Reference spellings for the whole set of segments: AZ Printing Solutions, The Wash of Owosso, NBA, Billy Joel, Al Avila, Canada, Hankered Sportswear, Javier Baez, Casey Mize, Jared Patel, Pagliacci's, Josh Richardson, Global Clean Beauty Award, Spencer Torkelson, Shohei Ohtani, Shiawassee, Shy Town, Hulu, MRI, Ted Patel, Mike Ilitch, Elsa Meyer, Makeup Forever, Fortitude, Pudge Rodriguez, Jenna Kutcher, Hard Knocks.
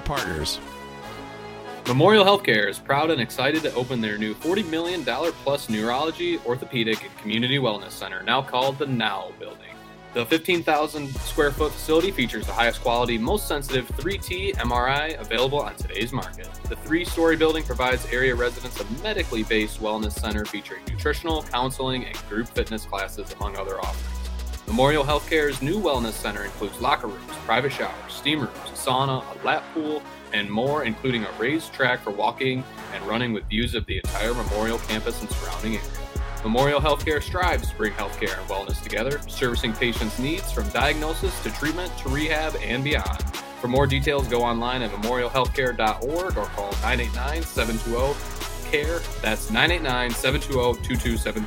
partners. Memorial Healthcare is proud and excited to open their new $40 million plus neurology, orthopedic, and community wellness center, now called the NOW Building. The 15,000 square foot facility features the highest quality, most sensitive 3T MRI available on today's market. The 3-story building provides area residents a medically based wellness center featuring nutritional, counseling, and group fitness classes, among other offerings. Memorial Healthcare's new wellness center includes locker rooms, private showers, steam rooms, a sauna, a lap pool, and more, including a raised track for walking and running with views of the entire Memorial campus and surrounding area. Memorial Healthcare strives to bring healthcare and wellness together, servicing patients' needs from diagnosis to treatment to rehab and beyond. For more details, go online at memorialhealthcare.org or call 989-720-CARE. That's 989-720-2273.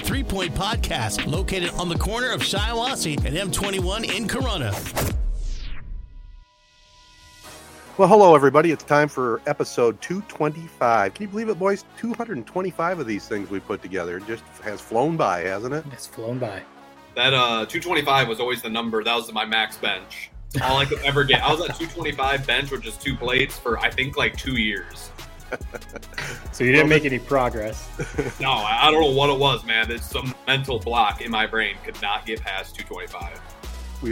3 Point Podcast, located on the corner of Shiawassee and M21 in Corona. Well, hello, everybody. It's time for episode 225. Can you believe it, boys? 225 of these things we put together. It just has flown by, hasn't it? It's flown by. That 225 was always the number. That was my max bench. All I could ever get. I was at 225 bench, which is 2 plates for, I think, like 2 years. So you didn't make any progress. No, I don't know what it was, man. There's some mental block in my brain. Could not get past 225.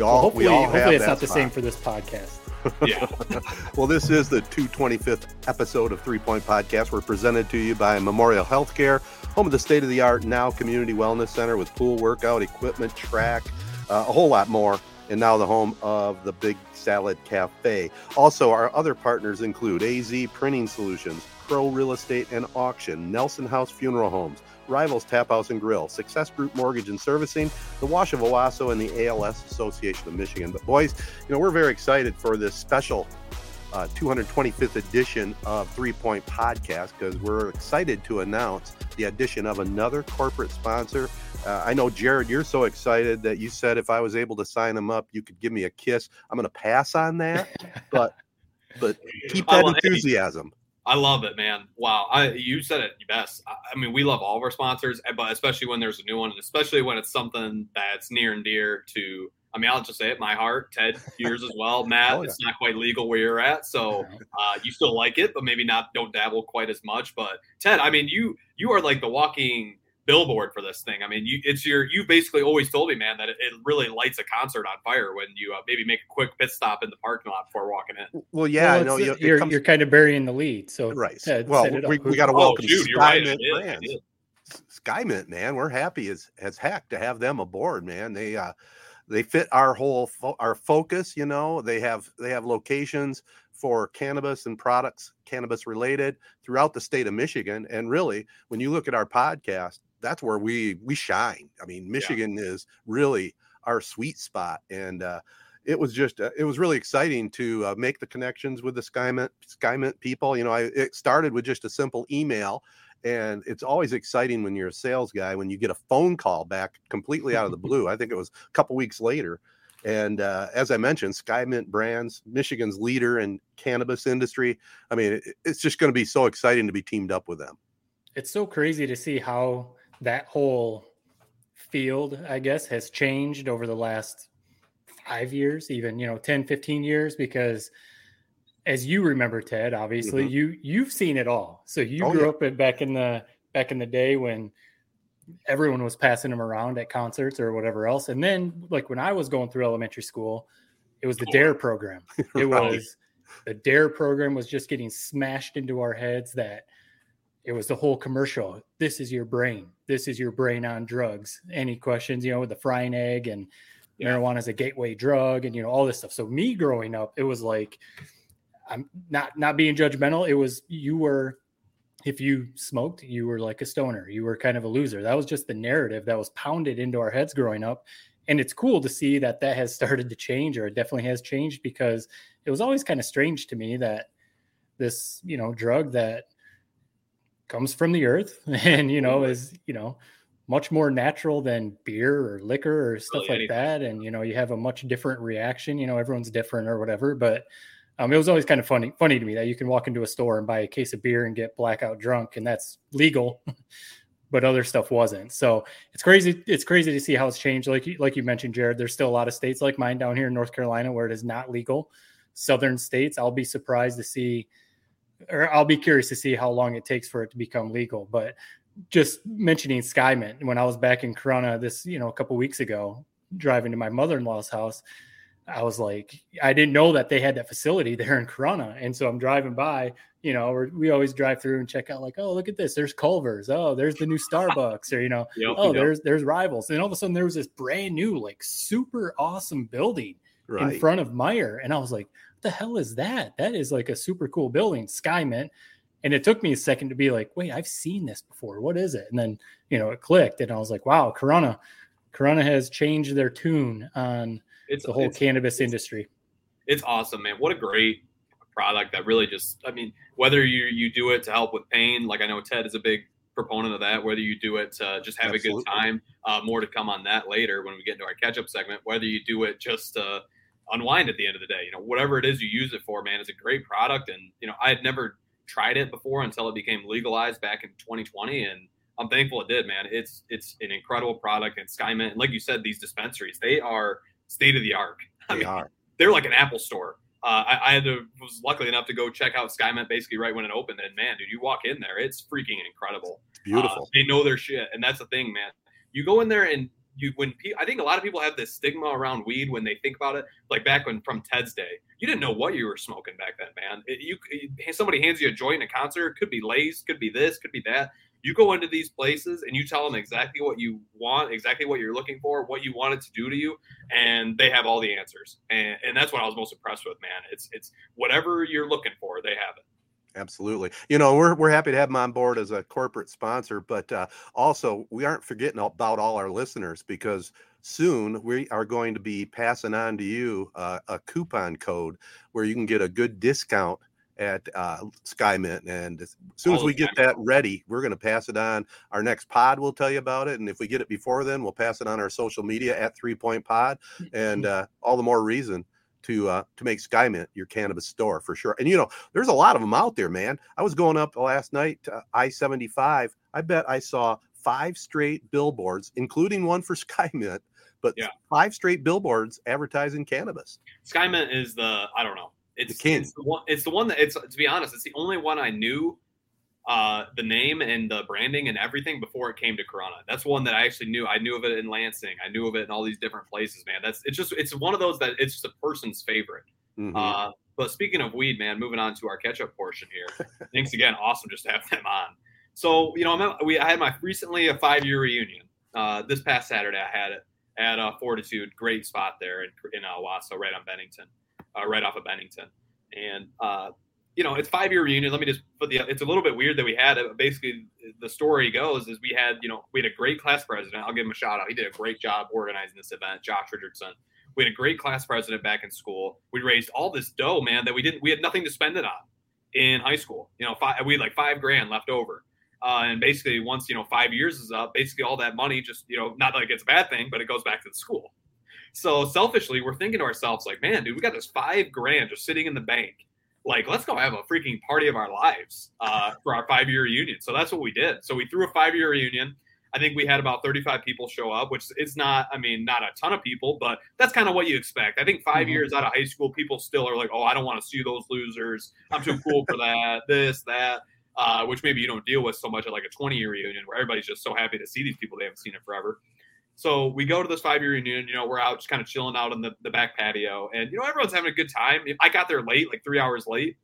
Hopefully it's not the same for this podcast. Yeah. Well, this is the 225th episode of 3 Point Podcast. We're presented to you by Memorial Healthcare, home of the state-of-the-art NOW Community Wellness Center with pool, workout equipment, track, a whole lot more. And now the home of the Big Salad Cafe. Also, our other partners include AZ Printing Solutions, Crow Real Estate and Auction, Nelson House Funeral Homes, Rivals Tap House and Grill, Success Group Mortgage and Servicing, The Wash of Owosso, and the ALS Association of Michigan. But boys, we're very excited for this special 225th edition of 3 Point Podcast because we're excited to announce the addition of another corporate sponsor. I know, Jared, you're so excited that you said if I was able to sign him up, you could give me a kiss. I'm going to pass on that, but keep that enthusiasm. I love it, man. Wow. You said it best. I mean, we love all of our sponsors, but especially when there's a new one, and especially when it's something that's near and dear to, I mean, I'll just say it, my heart, Ted, yours as well. Matt, oh, yeah. It's not quite legal where you're at, so you still like it, but maybe don't dabble quite as much. But Ted, I mean, you are like the walking billboard for this thing. I mean, you basically always told me, man, that it really lights a concert on fire when you maybe make a quick pit stop in the parking lot before walking in. Well, yeah, I know you're kind of burying the lead. So right. Ted, well, we got to welcome SkyMint Brands. SkyMint, man, we're happy as heck to have them aboard, man. They fit our whole our focus. They have locations for cannabis and products cannabis related throughout the state of Michigan, and really, when you look at our podcast, that's where we shine. I mean, Michigan is really our sweet spot. And it was really exciting to make the connections with the SkyMint people. It started with just a simple email, and it's always exciting when you're a sales guy, when you get a phone call back completely out of the blue. I think it was a couple weeks later. And as I mentioned, SkyMint Brands, Michigan's leader in cannabis industry. I mean, it's just going to be so exciting to be teamed up with them. It's so crazy to see how that whole field, I guess, has changed over the last 5 years, even, 10, 15 years, because as you remember, Ted, obviously, mm-hmm. you've seen it all. So you grew up back in the day when everyone was passing them around at concerts or whatever else. And then, like, when I was going through elementary school, it was the DARE program. It was the DARE program was just getting smashed into our heads that it was the whole commercial. This is your brain. This is your brain on drugs. Any questions, you know, with the frying egg and marijuana is a gateway drug and, you know, all this stuff. So me growing up, it was like, I'm not being judgmental. It was, you were, if you smoked, you were like a stoner. You were kind of a loser. That was just the narrative that was pounded into our heads growing up. And it's cool to see that that has started to change, or it definitely has changed, because it was always kind of strange to me that this, you know, drug that comes from the earth and, you know, is, you know, much more natural than beer or liquor or stuff like that. And, you know, you have a much different reaction, you know, everyone's different or whatever, but it was always kind of funny to me that you can walk into a store and buy a case of beer and get blackout drunk, and that's legal, but other stuff wasn't. So it's crazy. It's crazy to see how it's changed. Like you mentioned, Jared, there's still a lot of states like mine down here in North Carolina where it is not legal. Southern states, I'll be surprised to see, or I'll be curious to see how long it takes for it to become legal. But just mentioning SkyMint, when I was back in Corona this, you know, a couple of weeks ago, driving to my mother-in-law's house, I was like, I didn't know that they had that facility there in Corona. And so I'm driving by, you know, we always drive through and check out, like, oh, look at this. There's Culver's. Oh, there's the new Starbucks, or, you know, there's Rivals. And all of a sudden there was this brand new, like, super awesome building in front of Meyer. And I was like, what the hell is that? That is like a super cool building, SkyMint. And it took me a second to be like, wait, I've seen this before. What is it? And then, you know, it clicked and I was like, wow, Corona has changed their tune on the whole cannabis industry. It's awesome, man. What a great product that really just, I mean, whether you do it to help with pain, like I know Ted is a big proponent of that, whether you do it to just have a good time, more to come on that later when we get into our catch-up segment, whether you do it just to unwind at the end of the day, you know, whatever it is you use it for, man, it's a great product. And, you know, I had never tried it before until it became legalized back in 2020. And I'm thankful it did, man. It's an incredible product. And SkyMint, like you said, these dispensaries, they are state of the art. They're like an Apple store. I was lucky enough to go check out SkyMint basically right when it opened. And man, dude, you walk in there, it's freaking incredible. It's beautiful. They know their shit. And that's the thing, man. You go in there and I think a lot of people have this stigma around weed when they think about it. Like back when, from Ted's day, you didn't know what you were smoking back then, man. Somebody hands you a joint in a concert, could be Lay's, could be this, could be that. You go into these places and you tell them exactly what you want, exactly what you're looking for, what you want it to do to you, and they have all the answers. And that's what I was most impressed with, man. It's whatever you're looking for, they have it. Absolutely. You know, we're happy to have them on board as a corporate sponsor, but also we aren't forgetting about all our listeners, because soon we are going to be passing on to you a coupon code where you can get a good discount at SkyMint. And as soon as we get that ready, we're going to pass it on. Our next pod will tell you about it. And if we get it before then, we'll pass it on our social media at 3 Point Pod. And all the more reason to make SkyMint your cannabis store for sure. And, you know, there's a lot of them out there, man. I was going up last night to I-75. I bet I saw 5 straight billboards, including one for SkyMint, but 5 straight billboards advertising cannabis. SkyMint is the one, to be honest, it's the only one I knew the name and the branding and everything before it came to Corona. That's one that I actually knew. I knew of it in Lansing. I knew of it in all these different places, man. It's one of those that it's just a person's favorite. Mm-hmm. But speaking of weed, man, moving on to our catch-up portion here. Thanks again. Awesome just to have them on. So, you know, I had recently a 5-year reunion. This past Saturday, I had it at Fortitude. Great spot there in Owosso, right on Bennington. Right off of Bennington. And, you know, it's 5-year reunion. Let me just put it's a little bit weird that we had it. Basically, the story goes is we had a great class president. I'll give him a shout out. He did a great job organizing this event, Josh Richardson. We had a great class president back in school. We raised all this dough, man, that we had nothing to spend it on in high school. You know, we had like $5,000 left over. And basically once, you know, 5 years is up, basically all that money just, you know, not like it's a bad thing, but it goes back to the school. So selfishly, we're thinking to ourselves, like, man, dude, we got this $5,000 just sitting in the bank. Like, let's go have a freaking party of our lives for our 5-year reunion. So that's what we did. So we threw a 5-year reunion. I think we had about 35 people show up, which is not a ton of people, but that's kind of what you expect. I think 5 mm-hmm. years out of high school, people still are like, oh, I don't want to see those losers. I'm too cool for that, this, that. which maybe you don't deal with so much at like a 20-year reunion where everybody's just so happy to see these people they haven't seen in forever. So we go to this 5-year reunion, you know, we're out just kind of chilling out on the back patio, and, you know, everyone's having a good time. I got there late, like 3 hours late.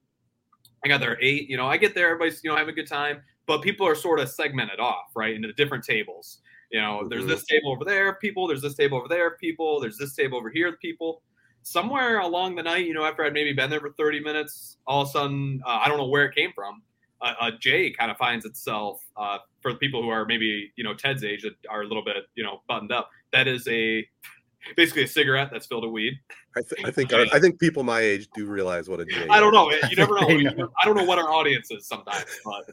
I got there at 8, you know, I get there, everybody's, you know, having a good time, but people are sort of segmented off, right, into the different tables. You know, there's this table over there, people, there's this table over there, people, there's this table over here, people. Somewhere along the night, you know, after I'd maybe been there for 30 minutes, all of a sudden, I don't know where it came from, a J kind of finds itself, for people who are maybe, you know, Ted's age that are a little bit, you know, buttoned up. That is basically a cigarette that's filled with weed. I think people my age do realize what a J is. I don't know. You never know. I don't know what our audience is sometimes, but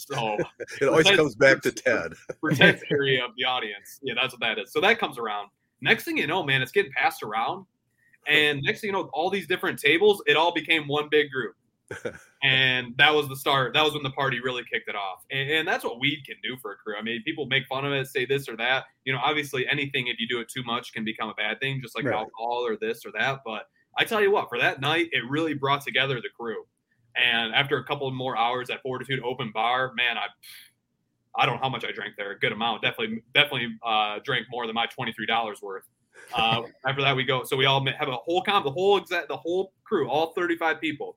so it always comes back to Ted. For Ted's area of the audience. Yeah, that's what that is. So that comes around. Next thing you know, man, it's getting passed around. And next thing you know, all these different tables, it all became one big group. And that was the start. That was when the party really kicked it off. And that's what weed can do for a crew. I mean, people make fun of it, say this or that. You know, obviously anything, if you do it too much, can become a bad thing, just like alcohol or this or that. But I tell you what, for that night, it really brought together the crew. And after a couple more hours at Fortitude Open Bar, man, I don't know how much I drank there. A good amount. Definitely drank more than my $23 worth. After that, we go. So we all have a whole comp, the whole crew, all 35 people,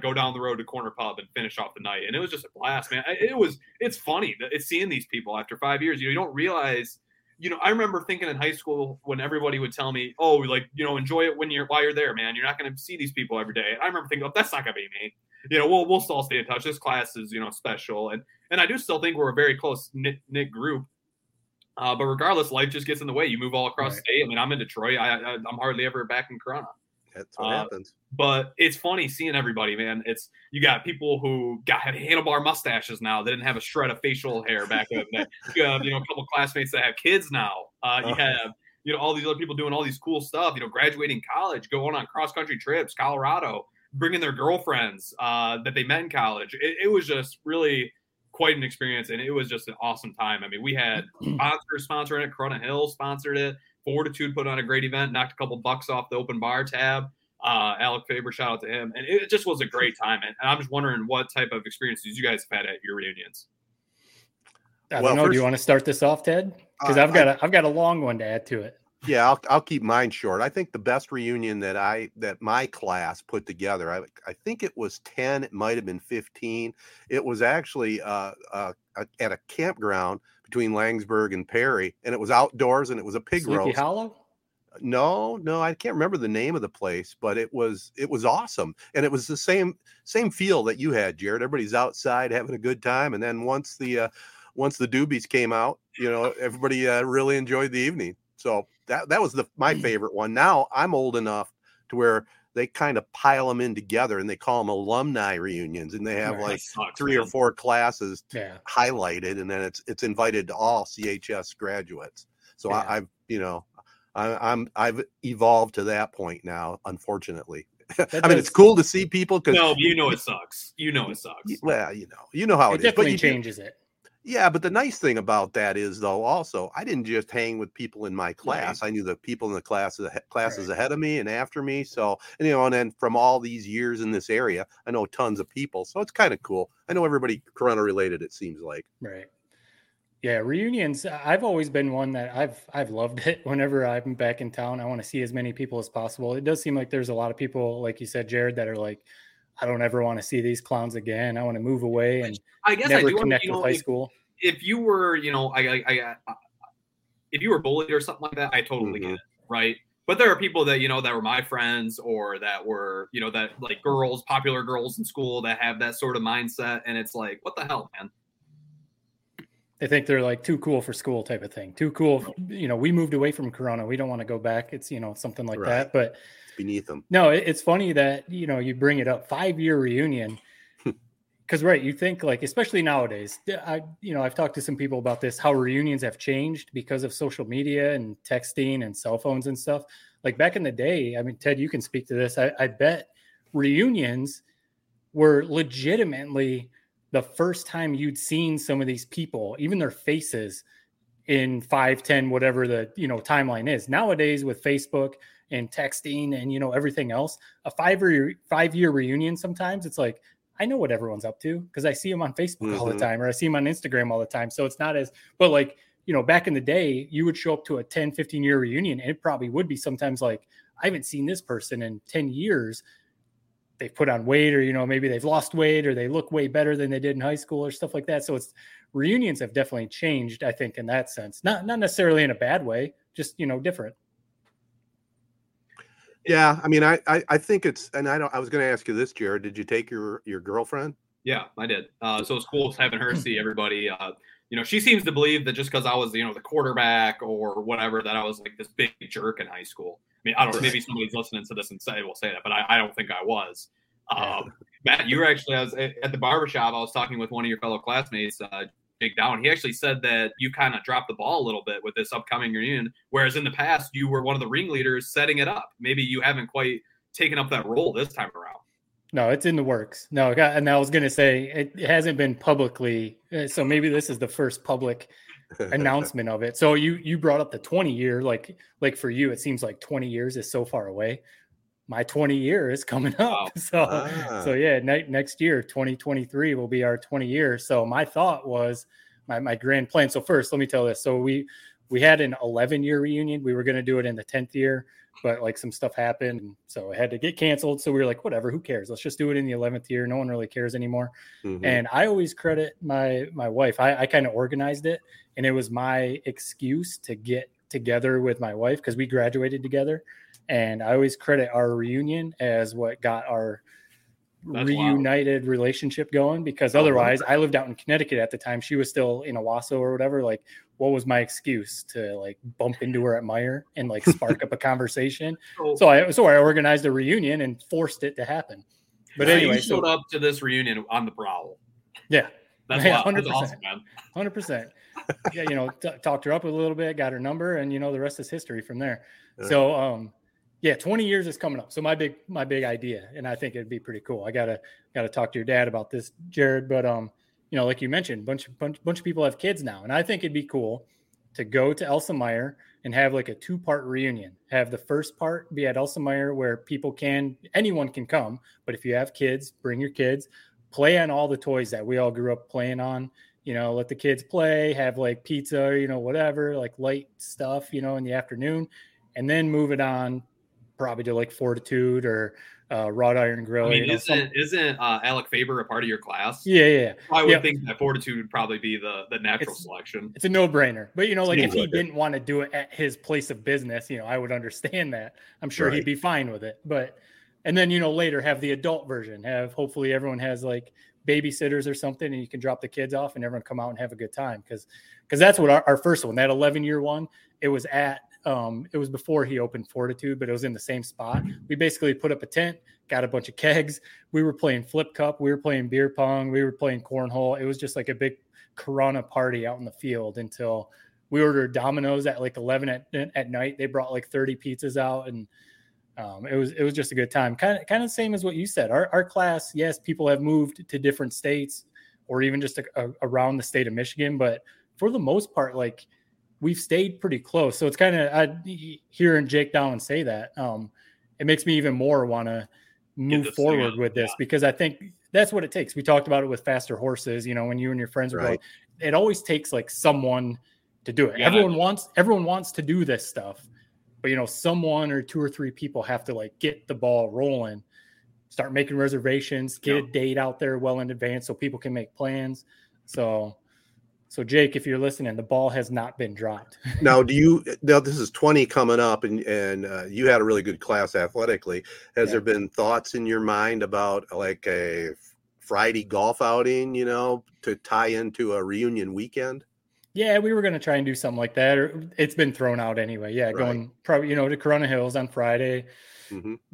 go down the road to Corner Pub and finish off the night. And it was just a blast, man. It's funny that it's seeing these people after 5 years. You don't realize, you know, I remember thinking in high school when everybody would tell me, oh, like, you know, enjoy it while you're there, man. You're not going to see these people every day. And I remember thinking, oh, that's not going to be me. You know, we'll still stay in touch. This class is, you know, special. And I do still think we're a very close knit group. But regardless, life just gets in the way. You move all across state. I mean, I'm in Detroit. I'm hardly ever back in Corona. That's what happens. But it's funny seeing everybody, man. You got people who had handlebar mustaches now. They didn't have a shred of facial hair back then. You have, you know, a couple of classmates that have kids now. You have, you know, all these other people doing all these cool stuff. You know, graduating college, going on cross-country trips, Colorado, bringing their girlfriends that they met in college. It was just really quite an experience, and it was just an awesome time. I mean, we had sponsors sponsoring it. Corona Hills sponsored it. Fortitude put on a great event, knocked a couple bucks off the open bar tab. Alec Faber, shout out to him. And it just was a great time. And I'm just wondering what type of experiences you guys have had at your reunions. I don't know. Do you want to start this off, Ted? Because I've got a long one to add to it. Yeah, I'll keep mine short. I think the best reunion that my class put together, I think it was 10, it might have been 15. It was actually at a campground between Langsburg and Perry, and it was outdoors, and it was a pig roast. Sleepy Hollow? No, I can't remember the name of the place, but it was awesome, and it was the same feel that you had, Jared. Everybody's outside having a good time, and then once the doobies came out, you know, everybody really enjoyed the evening. So that was my favorite one. Now I'm old enough to where they kind of pile them in together and they call them alumni reunions, and they have three or four classes highlighted, and then it's invited to all CHS graduates. So I've evolved to that point now, unfortunately. I mean, it's cool to see people because it sucks. Well, you know how it is. It definitely changes it. Yeah, but the nice thing about that is, though, also, I didn't just hang with people in my class. Right. I knew the people in the classes ahead of me and after me. So, and, you know, and then from all these years in this area, I know tons of people. So it's kind of cool. I know everybody Corona-related, it seems like. Right. Yeah, reunions, I've always been one that I've loved it. Whenever I'm back in town, I want to see as many people as possible. It does seem like there's a lot of people, like you said, Jared, that are like, I don't ever want to see these clowns again. I want to move away and I guess never connect with high school. If you were, you know, if you were bullied or something like that, I totally get it, right? But there are people that, you know, that were my friends or that were, you know, that like popular girls in school that have that sort of mindset. And it's like, what the hell, man? They think they're like too cool for school type of thing. Too cool. You know, we moved away from Corona. We don't want to go back. It's, you know, something like that. But it's beneath them. No, it's funny that, you know, you bring it up. 5-year reunion. Because, you think like, especially nowadays, I've talked to some people about this, how reunions have changed because of social media and texting and cell phones and stuff. Like back in the day, I mean, Ted, you can speak to this. I bet reunions were legitimately the first time you'd seen some of these people, even their faces in 5, 10, whatever the, you know, timeline is nowadays with Facebook and texting and, you know, everything else, a 5-year reunion. Sometimes it's like, I know what everyone's up to because I see them on Facebook all the time, or I see them on Instagram all the time. So it's not as, but like, you know, back in the day, you would show up to a 10, 15 year reunion, and it probably would be sometimes like, I haven't seen this person in 10 years. They've put on weight, or, you know, maybe they've lost weight, or they look way better than they did in high school or stuff like that. So it's, reunions have definitely changed, I think, in that sense, not necessarily in a bad way, just, you know, different. Yeah. I mean, I think it's, and I don't, I was going to ask you this, Jared, did you take your girlfriend? Yeah, I did. So it's cool having her see everybody. You know, she seems to believe that just because I was, you know, the quarterback or whatever, that I was like this big jerk in high school. I mean, I don't know, maybe somebody's listening to this and will say that, but I don't think I was. Matt, you were actually, I was at the barbershop. I was talking with one of your fellow classmates, Jake Down. He actually said that you kind of dropped the ball a little bit with this upcoming reunion, whereas in the past you were one of the ringleaders setting it up. Maybe you haven't quite taken up that role this time around. No, it's in the works. No, and I was going to say it hasn't been publicly, so maybe this is the first public announcement of it. So you brought up the 20-year, like for you, it seems like 20 years is so far away. My 20 year is coming up. So yeah, next year, 2023 will be our 20 year. So my thought was my grand plan. So first, let me tell this. So we had an 11-year reunion. We were going to do it in the 10th year, but like some stuff happened, so it had to get canceled. So we were like, whatever, who cares? Let's just do it in the 11th year. No one really cares anymore. Mm-hmm. And I always credit my wife. I kind of organized it, and it was my excuse to get together with my wife because we graduated together. And I always credit our reunion as what got our reunited relationship going, because otherwise I lived out in Connecticut at the time. She was still in Owosso or whatever. Like, what was my excuse to like bump into her at Meyer and like spark up a conversation? So I organized a reunion and forced it to happen. But anyway, you showed up to this reunion on the prowl. Yeah. That's 100%. Awesome, man. 100%. Yeah. You know, talked her up a little bit, got her number, and you know, the rest is history from there. Yeah. So, yeah, 20 years is coming up. So my big idea, and I think it'd be pretty cool. I gotta talk to your dad about this, Jared. But you know, like you mentioned, bunch of people have kids now, and I think it'd be cool to go to Elsa Meyer and have like a 2-part reunion. Have the first part be at Elsa Meyer, where anyone can come, but if you have kids, bring your kids. Play on all the toys that we all grew up playing on. You know, let the kids play. Have like pizza, you know, whatever, like light stuff, you know, in the afternoon, and then move it on. Probably to like Fortitude or Wrought Iron Grill. I mean, isn't Alec Faber a part of your class? Yeah. I would think that Fortitude would probably be the natural selection. It's a no-brainer. But, you know, like if he didn't want to do it at his place of business, you know, I would understand that. I'm sure he'd be fine with it. But, and then, you know, later have the adult version. Hopefully everyone has like babysitters or something, and you can drop the kids off and everyone come out and have a good time. Because that's what our first one, that 11-year one, it was at. It was before he opened Fortitude, but it was in the same spot. We basically put up a tent, got a bunch of kegs. We were playing flip cup. We were playing beer pong. We were playing cornhole. It was just like a big Corona party out in the field until we ordered Domino's at like 11 at night. They brought like 30 pizzas out, and it was just a good time. Kind of the same as what you said. Our class, yes, people have moved to different states or even just around the state of Michigan, but for the most part, like, we've stayed pretty close. So it's kind of hearing Jake Dowen say that. It makes me even more want to move forward with this, because I think that's what it takes. We talked about it with Faster Horses, you know, when you and your friends were going, it always takes like someone to do it. Yeah. Everyone wants to do this stuff, but you know, someone or 2 or 3 people have to like get the ball rolling, start making reservations, get a date out there well in advance so people can make plans. So Jake, if you're listening, the ball has not been dropped. Now, this is 20 coming up, and you had a really good class athletically. Has there been thoughts in your mind about like a Friday golf outing, you know, to tie into a reunion weekend? Yeah, we were going to try and do something like that. Or it's been thrown out anyway. Yeah, going probably, you know, to Corona Hills on Friday,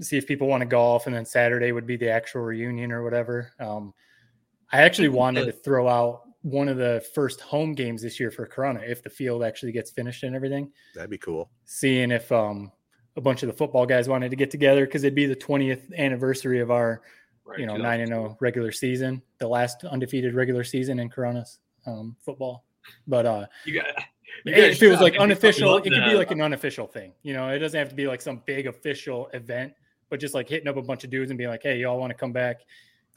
see if people want to golf, and then Saturday would be the actual reunion or whatever. I actually wanted to throw out one of the first home games this year for Corona, if the field actually gets finished and everything. That'd be cool. Seeing if a bunch of the football guys wanted to get together, because it'd be the 20th anniversary of our 9-0 regular season, the last undefeated regular season in Corona's football. But if it was like unofficial, it could be like an unofficial thing. You know, it doesn't have to be like some big official event, but just like hitting up a bunch of dudes and being like, hey, y'all want to come back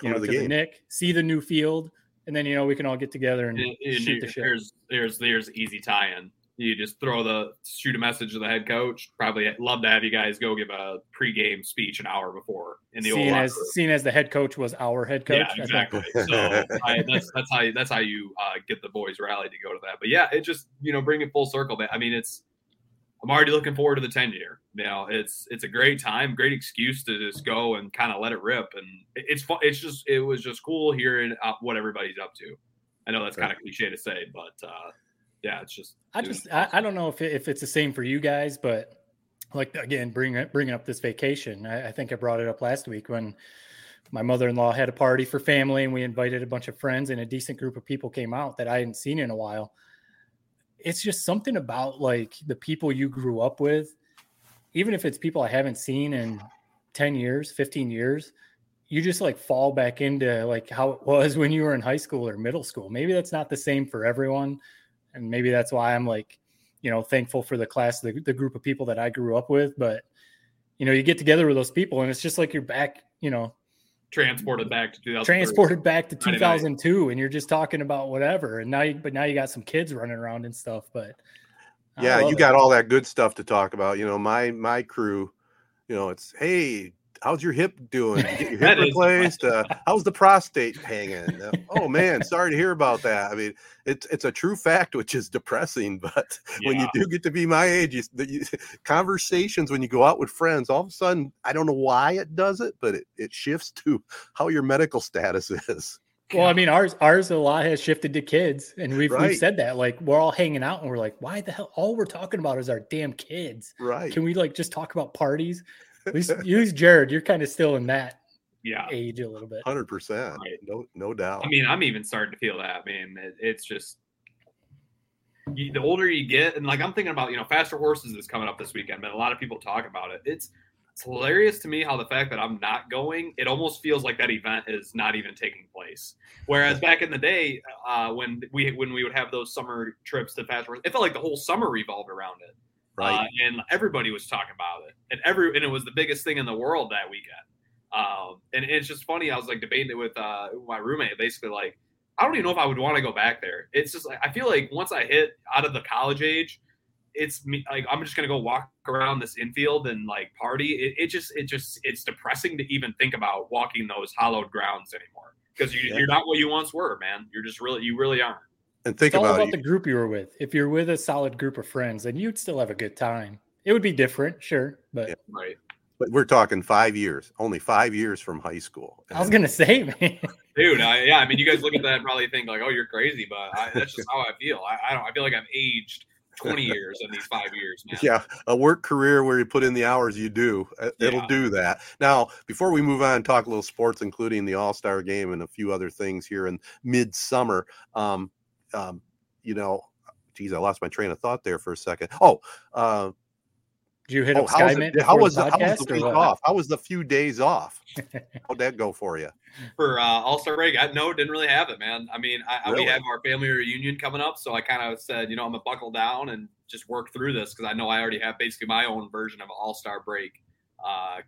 you know, to the Nick, see the new field, and then, you know, we can all get together and shoot the shit. There's easy tie-in. You just shoot a message to the head coach. Probably love to have you guys go give a pregame speech an hour before. Seeing as the head coach was our head coach. Yeah, exactly. So that's how you get the boys rallied to go to that. But yeah, it just, you know, bring it full circle. I mean, I'm already looking forward to the 10-year. You know, it's a great time, great excuse to just go and kind of let it rip. And it's fun. It was just cool hearing what everybody's up to. I know that's kind of cliche to say, but yeah, it's just. I don't know if it's the same for you guys, but like again, bringing up this vacation. I think I brought it up last week when my mother-in-law had a party for family, and we invited a bunch of friends, and a decent group of people came out that I hadn't seen in a while. It's just something about like the people you grew up with, even if it's people I haven't seen in 10 years, 15 years, you just like fall back into like how it was when you were in high school or middle school. Maybe that's not the same for everyone. And maybe that's why I'm like, you know, thankful for the class, the group of people that I grew up with. But, you know, you get together with those people and it's just like you're back, you know, transported back to 2002, and you're just talking about whatever. And now you got some kids running around and stuff. But yeah, you got all that good stuff to talk about. You know, my crew, you know, it's, hey, how's your hip doing? Did you get your hip replaced? How's the prostate hanging? Oh man, sorry to hear about that. I mean, it's a true fact, which is depressing. But when you do get to be my age, conversations when you go out with friends, all of a sudden, I don't know why it does it, but it shifts to how your medical status is. Well, I mean, ours a lot has shifted to kids, and we've said that. Like, we're all hanging out, and we're like, why the hell? All we're talking about is our damn kids. Right? Can we like just talk about parties? At least Jared, you're kind of still in that age a little bit. 100%. No doubt. I mean, I'm even starting to feel that. I mean, it's just the older you get, and like I'm thinking about, you know, Faster Horses is coming up this weekend, but a lot of people talk about it. It's hilarious to me how the fact that I'm not going, it almost feels like that event is not even taking place. Whereas back in the day, when we would have those summer trips to Faster Horses, it felt like the whole summer revolved around it. Right. And everybody was talking about it, and it was the biggest thing in the world that weekend. And it's just funny. I was like debating it with my roommate. Basically, like I don't even know if I would want to go back there. It's just like I feel like once I hit out of the college age, it's me, like I'm just gonna go walk around this infield and like party. It's depressing to even think about walking those hollowed grounds anymore because you're not what you once were, man. You're just really aren't. And think about the group you were with. If you're with a solid group of friends, then you'd still have a good time. It would be different, sure, but right. But we're talking 5 years, only 5 years from high school. I was gonna say, man, dude, I mean, you guys look at that and probably think like, oh, you're crazy, but that's just how I feel. I feel like I've aged 20 years in these 5 years, man. Yeah, a work career where you put in the hours you do, it'll do that. Now, before we move on, talk a little sports, including the All-Star Game and a few other things here in midsummer. You know, geez, I lost my train of thought there for a second. Did you hit up SkyMint? How was the week off? How was the few days off? How'd that go for you? For All-Star break, didn't really have it, man. I mean, we have our family reunion coming up, so I kind of said, you know, I'm gonna buckle down and just work through this because I know I already have basically my own version of All-Star break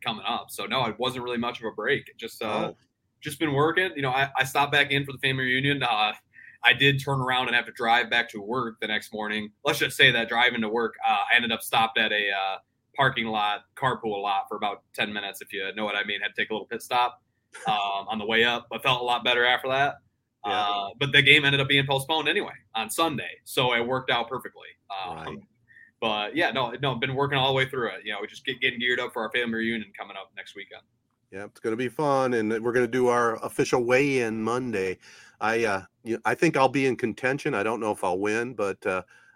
coming up. So no, it wasn't really much of a break. Just been working. You know, I stopped back in for the family reunion. I did turn around and have to drive back to work the next morning. Let's just say that driving to work, I ended up stopped at a parking lot, carpool lot for about 10 minutes, if you know what I mean. Had to take a little pit stop on the way up. I felt a lot better after that. Yeah. But the game ended up being postponed anyway on Sunday, so it worked out perfectly. Right. But, yeah, no, I've been working all the way through it. You know, we just getting geared up for our family reunion coming up next weekend. Yeah, it's going to be fun, and we're going to do our official weigh-in Monday. I think I'll be in contention. I don't know if I'll win, but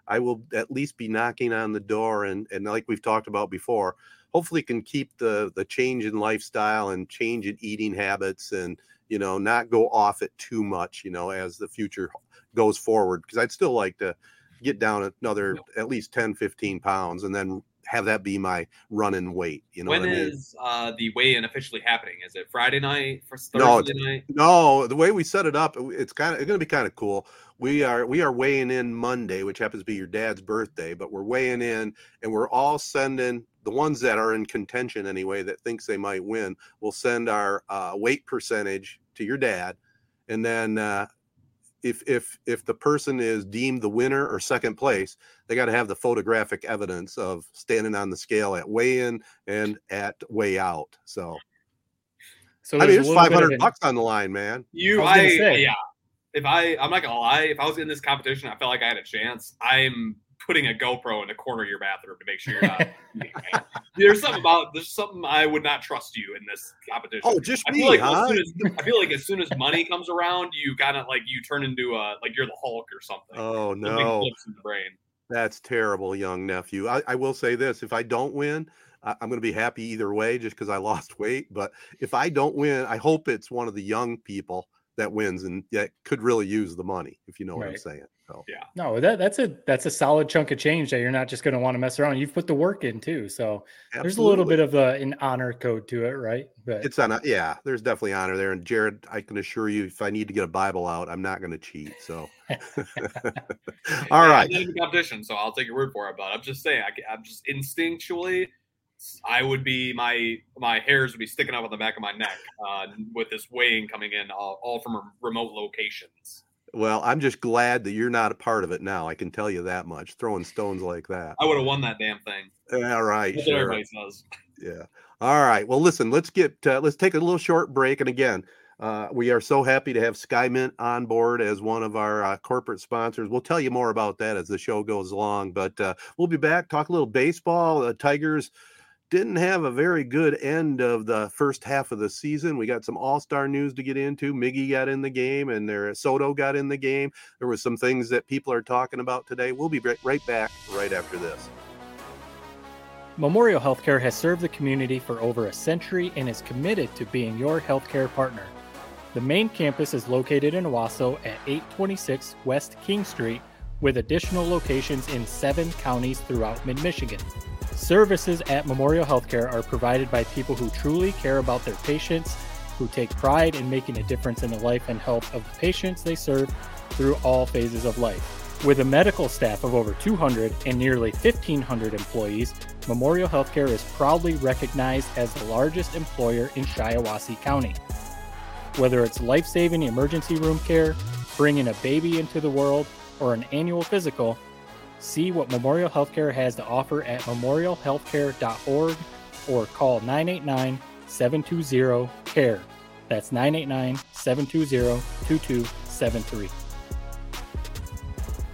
I will at least be knocking on the door. And like we've talked about before, hopefully can keep the change in lifestyle and change in eating habits and, you know, not go off it too much, you know, as the future goes forward. Because I'd still like to get down another at least 10, 15 pounds and then have that be my running weight. You know, when is the weigh-in officially happening? Is it Friday night for Thursday night? No, the way we set it up, it's going to be kind of cool. We are weighing in Monday, which happens to be your dad's birthday, but we're weighing in and we're all sending the ones that are in contention anyway, that thinks they might win, will send our weight percentage to your dad. And then if the person is deemed the winner or second place, they got to have the photographic evidence of standing on the scale at weigh-in and at weigh-out. So I mean, there's $500 on the line, man. I'm not gonna lie, if I was in this competition, I felt like I had a chance. I'm putting a GoPro in the corner of your bathroom to make sure you're not. There's something I would not trust you in this competition. Oh, just me, I feel like as soon as money comes around, you kind of like you turn into a like you're the Hulk or something. Oh no, something flips in the brain. That's terrible, young nephew. I will say this: if I don't win, I'm going to be happy either way, just because I lost weight. But if I don't win, I hope it's one of the young people that wins and that could really use the money, if you know what I'm saying. So yeah, no, that's a solid chunk of change that you're not just going to want to mess around. You've put the work in too. So absolutely, there's a little bit of an honor code to it, right? But it's there's definitely honor there. And Jared, I can assure you, if I need to get a Bible out, I'm not going to cheat. So all right. I'm in the competition, so I'll take your word for it, but I'm just saying, I'm just instinctually, I would be my hairs would be sticking up on the back of my neck with this weighing coming in all from remote locations. Well, I'm just glad that you're not a part of it now. I can tell you that much. Throwing stones like that, I would have won that damn thing. All right, sure. Everybody says. Yeah. All right. Well, listen. Let's take a little short break. And again, we are so happy to have SkyMint on board as one of our corporate sponsors. We'll tell you more about that as the show goes along. But we'll be back. Talk a little baseball. The Tigers didn't have a very good end of the first half of the season. We got some all-star news to get into. Miggy got in the game, and Soto got in the game. There were some things that people are talking about today. We'll be right back right after this. Memorial Healthcare has served the community for over a century and is committed to being your healthcare partner. The main campus is located in Owosso at 826 West King Street, with additional locations in 7 counties throughout mid-Michigan. Services at Memorial Healthcare are provided by people who truly care about their patients, who take pride in making a difference in the life and health of the patients they serve through all phases of life. With a medical staff of over 200 and nearly 1,500 employees, Memorial Healthcare is proudly recognized as the largest employer in Shiawassee County. Whether it's life-saving emergency room care, bringing a baby into the world, or an annual physical, see what Memorial Healthcare has to offer at memorialhealthcare.org or call 989-720-CARE. That's 989-720-2273.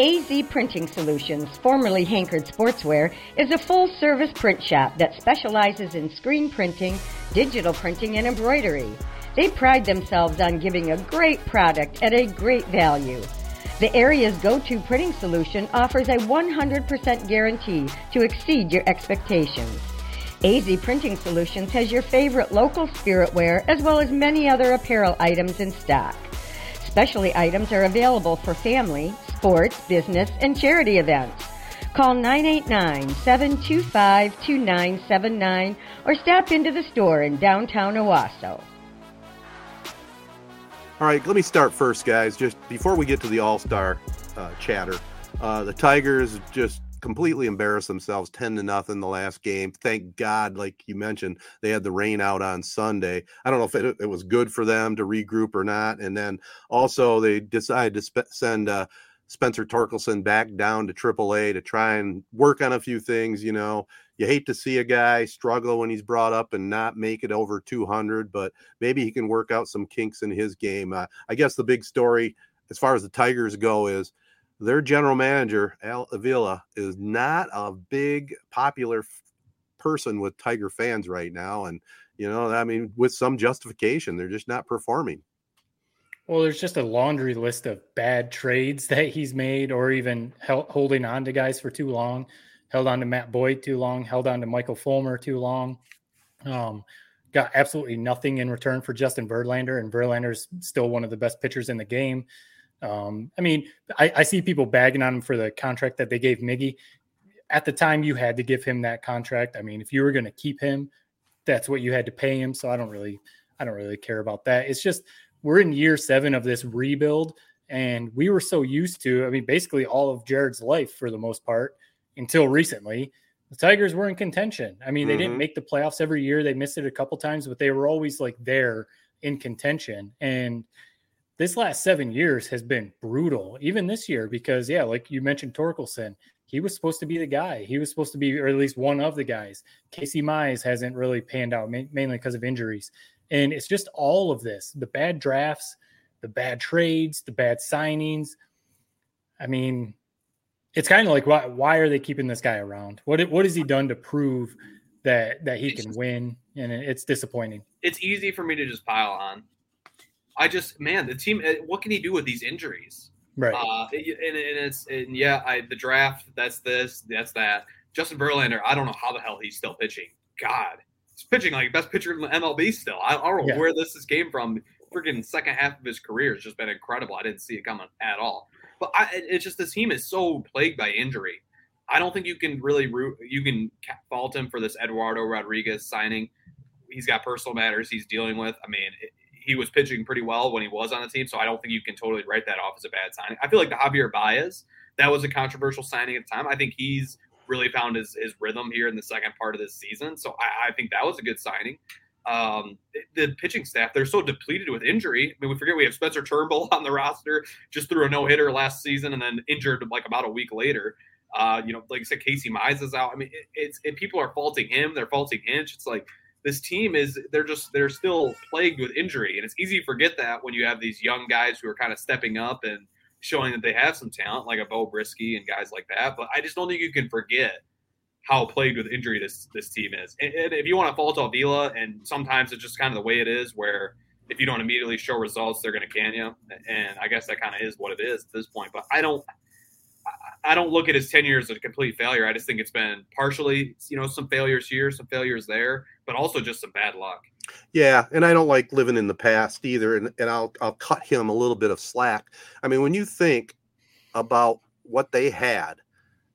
AZ Printing Solutions, formerly Hankered Sportswear, is a full-service print shop that specializes in screen printing, digital printing, and embroidery. They pride themselves on giving a great product at a great value. The area's go-to printing solution offers a 100% guarantee to exceed your expectations. AZ Printing Solutions has your favorite local spirit wear as well as many other apparel items in stock. Specialty items are available for family, sports, business, and charity events. Call 989-725-2979 or stop into the store in downtown Owosso. All right, let me start first, guys. Just before we get to the All-Star chatter, the Tigers just completely embarrassed themselves 10-0 the last game. Thank God, like you mentioned, they had the rain out on Sunday. I don't know if it was good for them to regroup or not. And then also they decided to send Spencer Torkelson back down to AAA to try and work on a few things. You know, you hate to see a guy struggle when he's brought up and not make it over 200, but maybe he can work out some kinks in his game. I guess the big story as far as the Tigers go is their general manager, Al Avila, is not a big popular person with Tiger fans right now. And, you know, I mean, with some justification, they're just not performing. Well, there's just a laundry list of bad trades that he's made or even holding on to guys for too long. held on to Matt Boyd too long, held on to Michael Fulmer too long. Got absolutely nothing in return for Justin Verlander, and Verlander's still one of the best pitchers in the game. I mean, I see people bagging on him for the contract that they gave Miggy. At the time, you had to give him that contract. I mean, if you were going to keep him, that's what you had to pay him. So I don't really care about that. It's just we're in year 7 of this rebuild, and we were so used to, I mean, basically all of Jared's life for the most part until recently, the Tigers were in contention. I mean, they didn't make the playoffs every year. They missed it a couple times, but they were always like there in contention. And this last 7 years has been brutal, even this year, because, yeah, like you mentioned Torkelson, he was supposed to be the guy. He was supposed to be, or at least one of the guys. Casey Mize hasn't really panned out, mainly because of injuries. And it's just all of this, the bad drafts, the bad trades, the bad signings. I mean, it's kind of like, why are they keeping this guy around? What has he done to prove that he can win? And it's disappointing. It's easy for me to just pile on. The team, what can he do with these injuries? Right. The draft, that's this, that's that. Justin Verlander, I don't know how the hell he's still pitching. God, he's pitching like best pitcher in the MLB still. I don't know where this came from. Freaking second half of his career has just been incredible. I didn't see it coming at all. But it's just this team is so plagued by injury. I don't think you can really fault him for this Eduardo Rodriguez signing. He's got personal matters he's dealing with. I mean, he was pitching pretty well when he was on the team, so I don't think you can totally write that off as a bad signing. I feel like the Javier Baez, that was a controversial signing at the time. I think he's really found his rhythm here in the second part of this season, so I think that was a good signing. The pitching staff, they're so depleted with injury. I mean, we forget we have Spencer Turnbull on the roster, just threw a no-hitter last season and then injured like about a week later. Like I said, Casey Mize is out. I mean, people are faulting him. They're faulting Hinch. It's like this team they're still plagued with injury. And it's easy to forget that when you have these young guys who are kind of stepping up and showing that they have some talent, like a Bo Brisky and guys like that. But I just don't think you can forget how plagued with injury this team is. And if you want to fault Avila, and sometimes it's just kind of the way it is, where if you don't immediately show results, they're going to can you. And I guess that kind of is what it is at this point. But I don't look at his tenure as a complete failure. I just think it's been partially, some failures here, some failures there, but also just some bad luck. Yeah, and I don't like living in the past either, and I'll cut him a little bit of slack. I mean, when you think about what they had,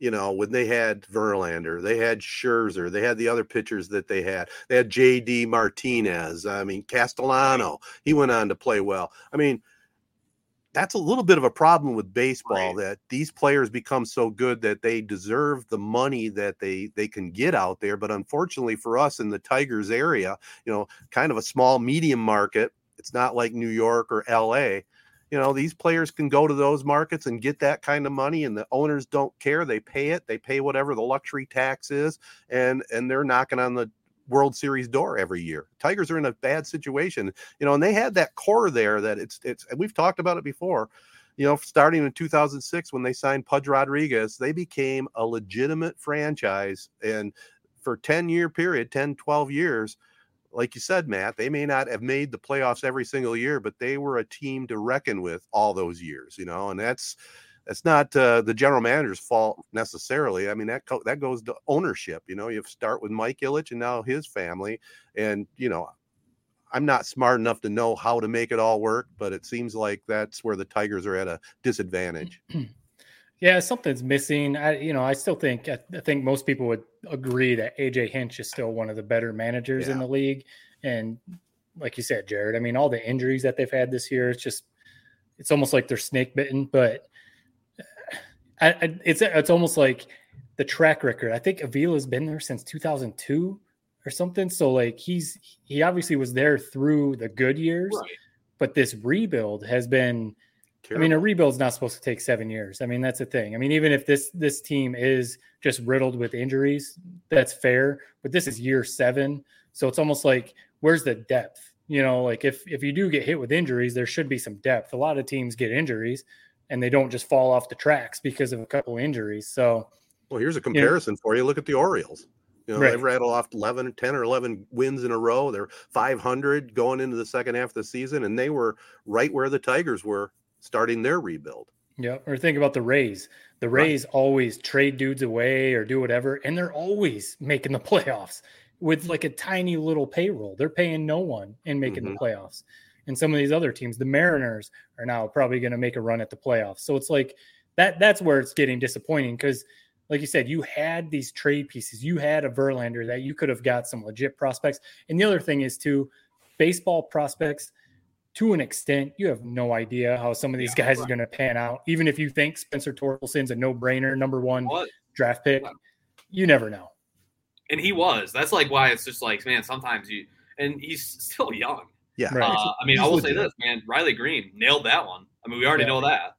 when they had Verlander, they had Scherzer, they had the other pitchers that they had. They had J.D. Martinez. I mean, Castellano, he went on to play well. I mean, that's a little bit of a problem with baseball, that these players become so good that they deserve the money that they can get out there. But unfortunately for us in the Tigers area, kind of a small, medium market, it's not like New York or L.A., these players can go to those markets and get that kind of money, and the owners don't care. They pay it. They pay whatever the luxury tax is, and they're knocking on the World Series door every year. Tigers are in a bad situation, and they had that core there that it's and we've talked about it before, starting in 2006 when they signed Pudge Rodriguez, they became a legitimate franchise. And for 12 years, like you said, Matt, they may not have made the playoffs every single year, but they were a team to reckon with all those years, and that's not the general manager's fault necessarily. I mean, that goes to ownership. You start with Mike Ilitch and now his family, and, I'm not smart enough to know how to make it all work, but it seems like that's where the Tigers are at a disadvantage. Yeah, something's missing. I think most people would agree that A.J. Hinch is still one of the better managers in the league. And like you said, Jared, I mean, all the injuries that they've had this year, it's almost like they're snake bitten. But it's almost like the track record. I think Avila's been there since 2002 or something. So like he obviously was there through the good years, but this rebuild has been – terrible. I mean, a rebuild's not supposed to take 7 years. I mean, that's the thing. I mean, even if this team is just riddled with injuries, that's fair. But this is year 7, so it's almost like, where's the depth? Like if you do get hit with injuries, there should be some depth. A lot of teams get injuries, and they don't just fall off the tracks because of a couple injuries. So, well, here's a comparison for you. Look at the Orioles. They've rattled off 10 or 11 wins in a row. They're 500 going into the second half of the season, and they were right where the Tigers were starting their rebuild. Yeah. Or think about the Rays. The Rays always trade dudes away or do whatever, and they're always making the playoffs with like a tiny little payroll. They're paying no one and making the playoffs. And some of these other teams, the Mariners are now probably going to make a run at the playoffs. So it's like that's where it's getting disappointing because, like you said, you had these trade pieces. You had a Verlander that you could have got some legit prospects. And the other thing is, too, baseball prospects, to an extent, you have no idea how some of these guys are going to pan out. Even if you think Spencer Torkelson's a no-brainer, number one draft pick, you never know. And he was. That's like why it's just like, man, sometimes you – and he's still young. Yeah. Right. I mean, I will say this, man. Riley Green nailed that one. I mean, we already know that.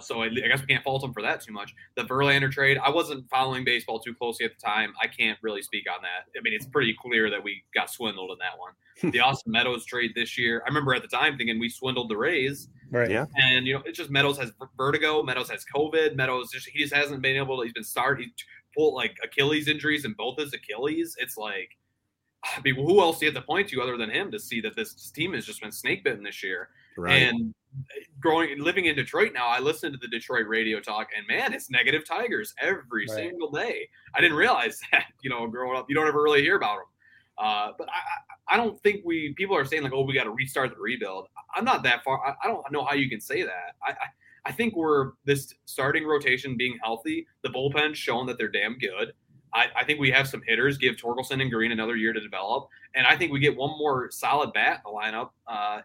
So I guess we can't fault him for that too much. The Verlander trade, I wasn't following baseball too closely at the time. I can't really speak on that. I mean, it's pretty clear that we got swindled in that one. The Austin Meadows trade this year, I remember at the time thinking we swindled the Rays. Right. Yeah. And, you know, it's just Meadows has vertigo. Meadows has COVID. Meadows, he just hasn't been able to – he's been starved. He pulled, like, Achilles injuries in both his Achilles. It's like – I mean, who else do you have to point to other than him to see that this team has just been snake bitten this year? Right. And living in Detroit now, I listen to the Detroit radio talk, and man, it's negative Tigers every single day. I didn't realize that, you know, growing up, you don't ever really hear about them. But I don't think people are saying like, oh, we got to restart the rebuild. I'm not that far. I don't know how you can say that. I think this starting rotation being healthy, the bullpen's shown that they're damn good. I think we have some hitters, give Torkelson and Green another year to develop. And I think we get one more solid bat in the lineup.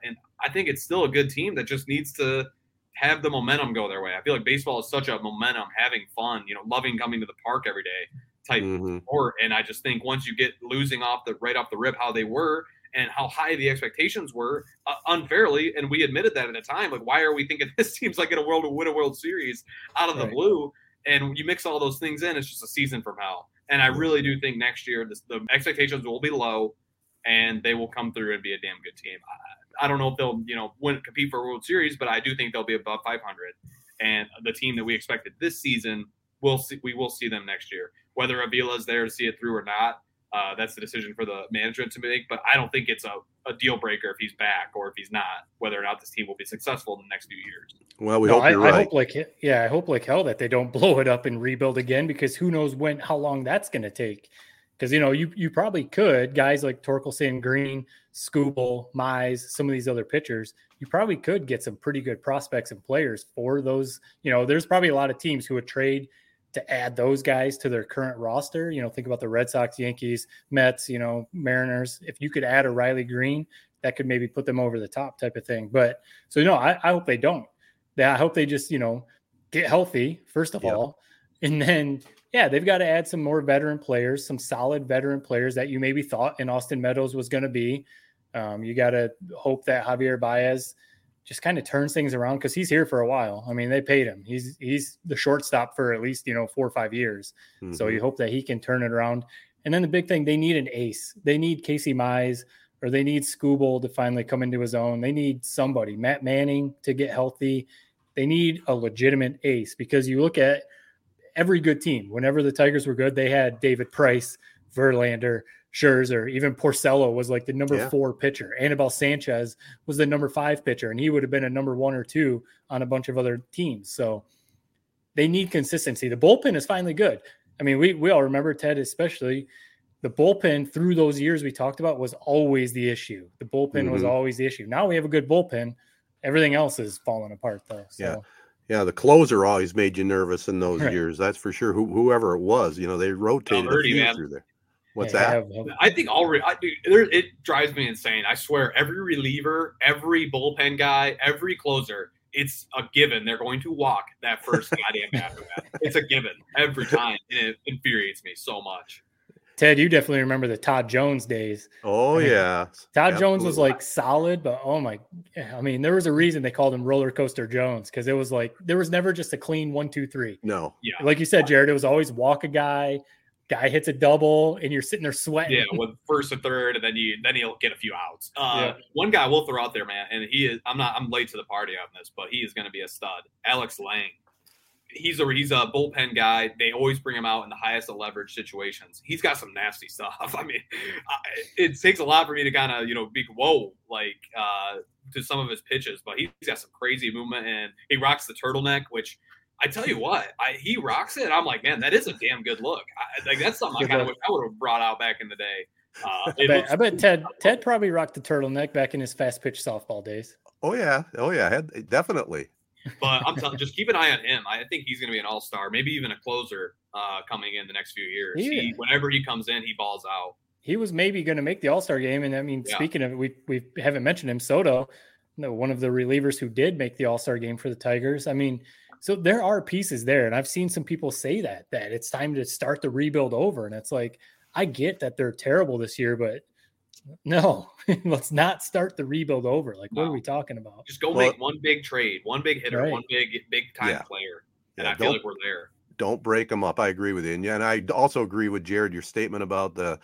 And I think it's still a good team that just needs to have the momentum go their way. I feel like baseball is such a momentum, having fun, you know, loving coming to the park every day type sport. And I just think once you get losing right off the rip how they were and how high the expectations were unfairly, and we admitted that at the time, like, why are we thinking this team's like going to win a World Series out of the blue? And you mix all those things in, it's just a season from hell. And I really do think next year the expectations will be low, and they will come through and be a damn good team. I don't know if they'll, you know, compete for a World Series, but I do think they'll be above 500. And the team that we expected this season, we will see them next year. Whether Avila's there to see it through or not, that's the decision for the management to make. But I don't think it's a deal breaker if he's back or if he's not, whether or not this team will be successful in the next few years. Well, I hope you're right. I hope like hell that they don't blow it up and rebuild again, because who knows how long that's going to take. Because, you know, you probably could, guys like Torkelson, Green, Skubal, Mize, some of these other pitchers, you probably could get some pretty good prospects and players for those. You know, there's probably a lot of teams who would trade to add those guys to their current roster. You know, think about the Red Sox, Yankees, Mets, you know, Mariners. If you could add a Riley Green, that could maybe put them over the top type of thing. But so, no, I hope they don't. I hope they just, you know, get healthy, first of all. And then, they've got to add some more veteran players, some solid veteran players that you maybe thought in Austin Meadows was going to be. You got to hope that Javier Baez just kind of turns things around, because he's here for a while. I mean, they paid him. He's the shortstop for at least, you know, 4 or 5 years. So you hope that he can turn it around. And then the big thing, they need an ace. They need Casey Mize, or they need Skubal to finally come into his own. They need somebody, Matt Manning, to get healthy. They need a legitimate ace, because you look at every good team. Whenever the Tigers were good, they had David Price, Verlander, Scherzer, even Porcello was like the number 4 pitcher. Anibal Sanchez was the number 5 pitcher, and he would have been a number 1 or 2 on a bunch of other teams. So they need consistency. The bullpen is finally good. I mean, we all remember, Ted, especially the bullpen through those years we talked about was always the issue. The bullpen was always the issue. Now we have a good bullpen. Everything else is falling apart, though. So. Yeah, the closer always made you nervous in those years. That's for sure. Whoever it was, you know, they rotated through there. What's that? I think it drives me insane. I swear, every reliever, every bullpen guy, every closer, it's a given they're going to walk that first goddamn bat. It's a given every time, and it infuriates me so much. Ted, you definitely remember the Todd Jones days. Oh, yeah. Todd Jones was like solid, but oh my, I mean, there was a reason they called him Roller Coaster Jones, because it was like there was never just a clean 1, 2, 3. No. Yeah. Like you said, Jared, it was always walk a guy. Guy hits a double, and you're sitting there sweating. Yeah, with first and third, and then he'll get a few outs. One guy we'll throw out there, man, and he is. I'm late to the party on this, but he is going to be a stud. Alex Lang. he's a bullpen guy. They always bring him out in the highest of leverage situations. He's got some nasty stuff. I mean, it takes a lot for me to kind of, be whoa, to some of his pitches, but he's got some crazy movement and he rocks the turtleneck, which I tell you what, he rocks it. And I'm like, man, that is a damn good look. That's something I kind of wish I would have brought out back in the day. I bet Ted probably rocked the turtleneck back in his fast pitch softball days. Oh yeah. Definitely. But I'm telling, just keep an eye on him. I think he's going to be an all-star, maybe even a closer coming in the next few years. Yeah. Whenever he comes in, he balls out. He was maybe going to make the all-star game. And I mean, speaking of, we haven't mentioned him, Soto, one of the relievers who did make the all-star game for the Tigers. I mean, so there are pieces there. And I've seen some people say that it's time to start the rebuild over. And it's like, I get that they're terrible this year, but no, let's not start the rebuild over. What are we talking about? Just go make one big trade, one big hitter, right. One big time player. And I feel like we're there. Don't break them up. I agree with you. And I also agree with Jared, your statement about the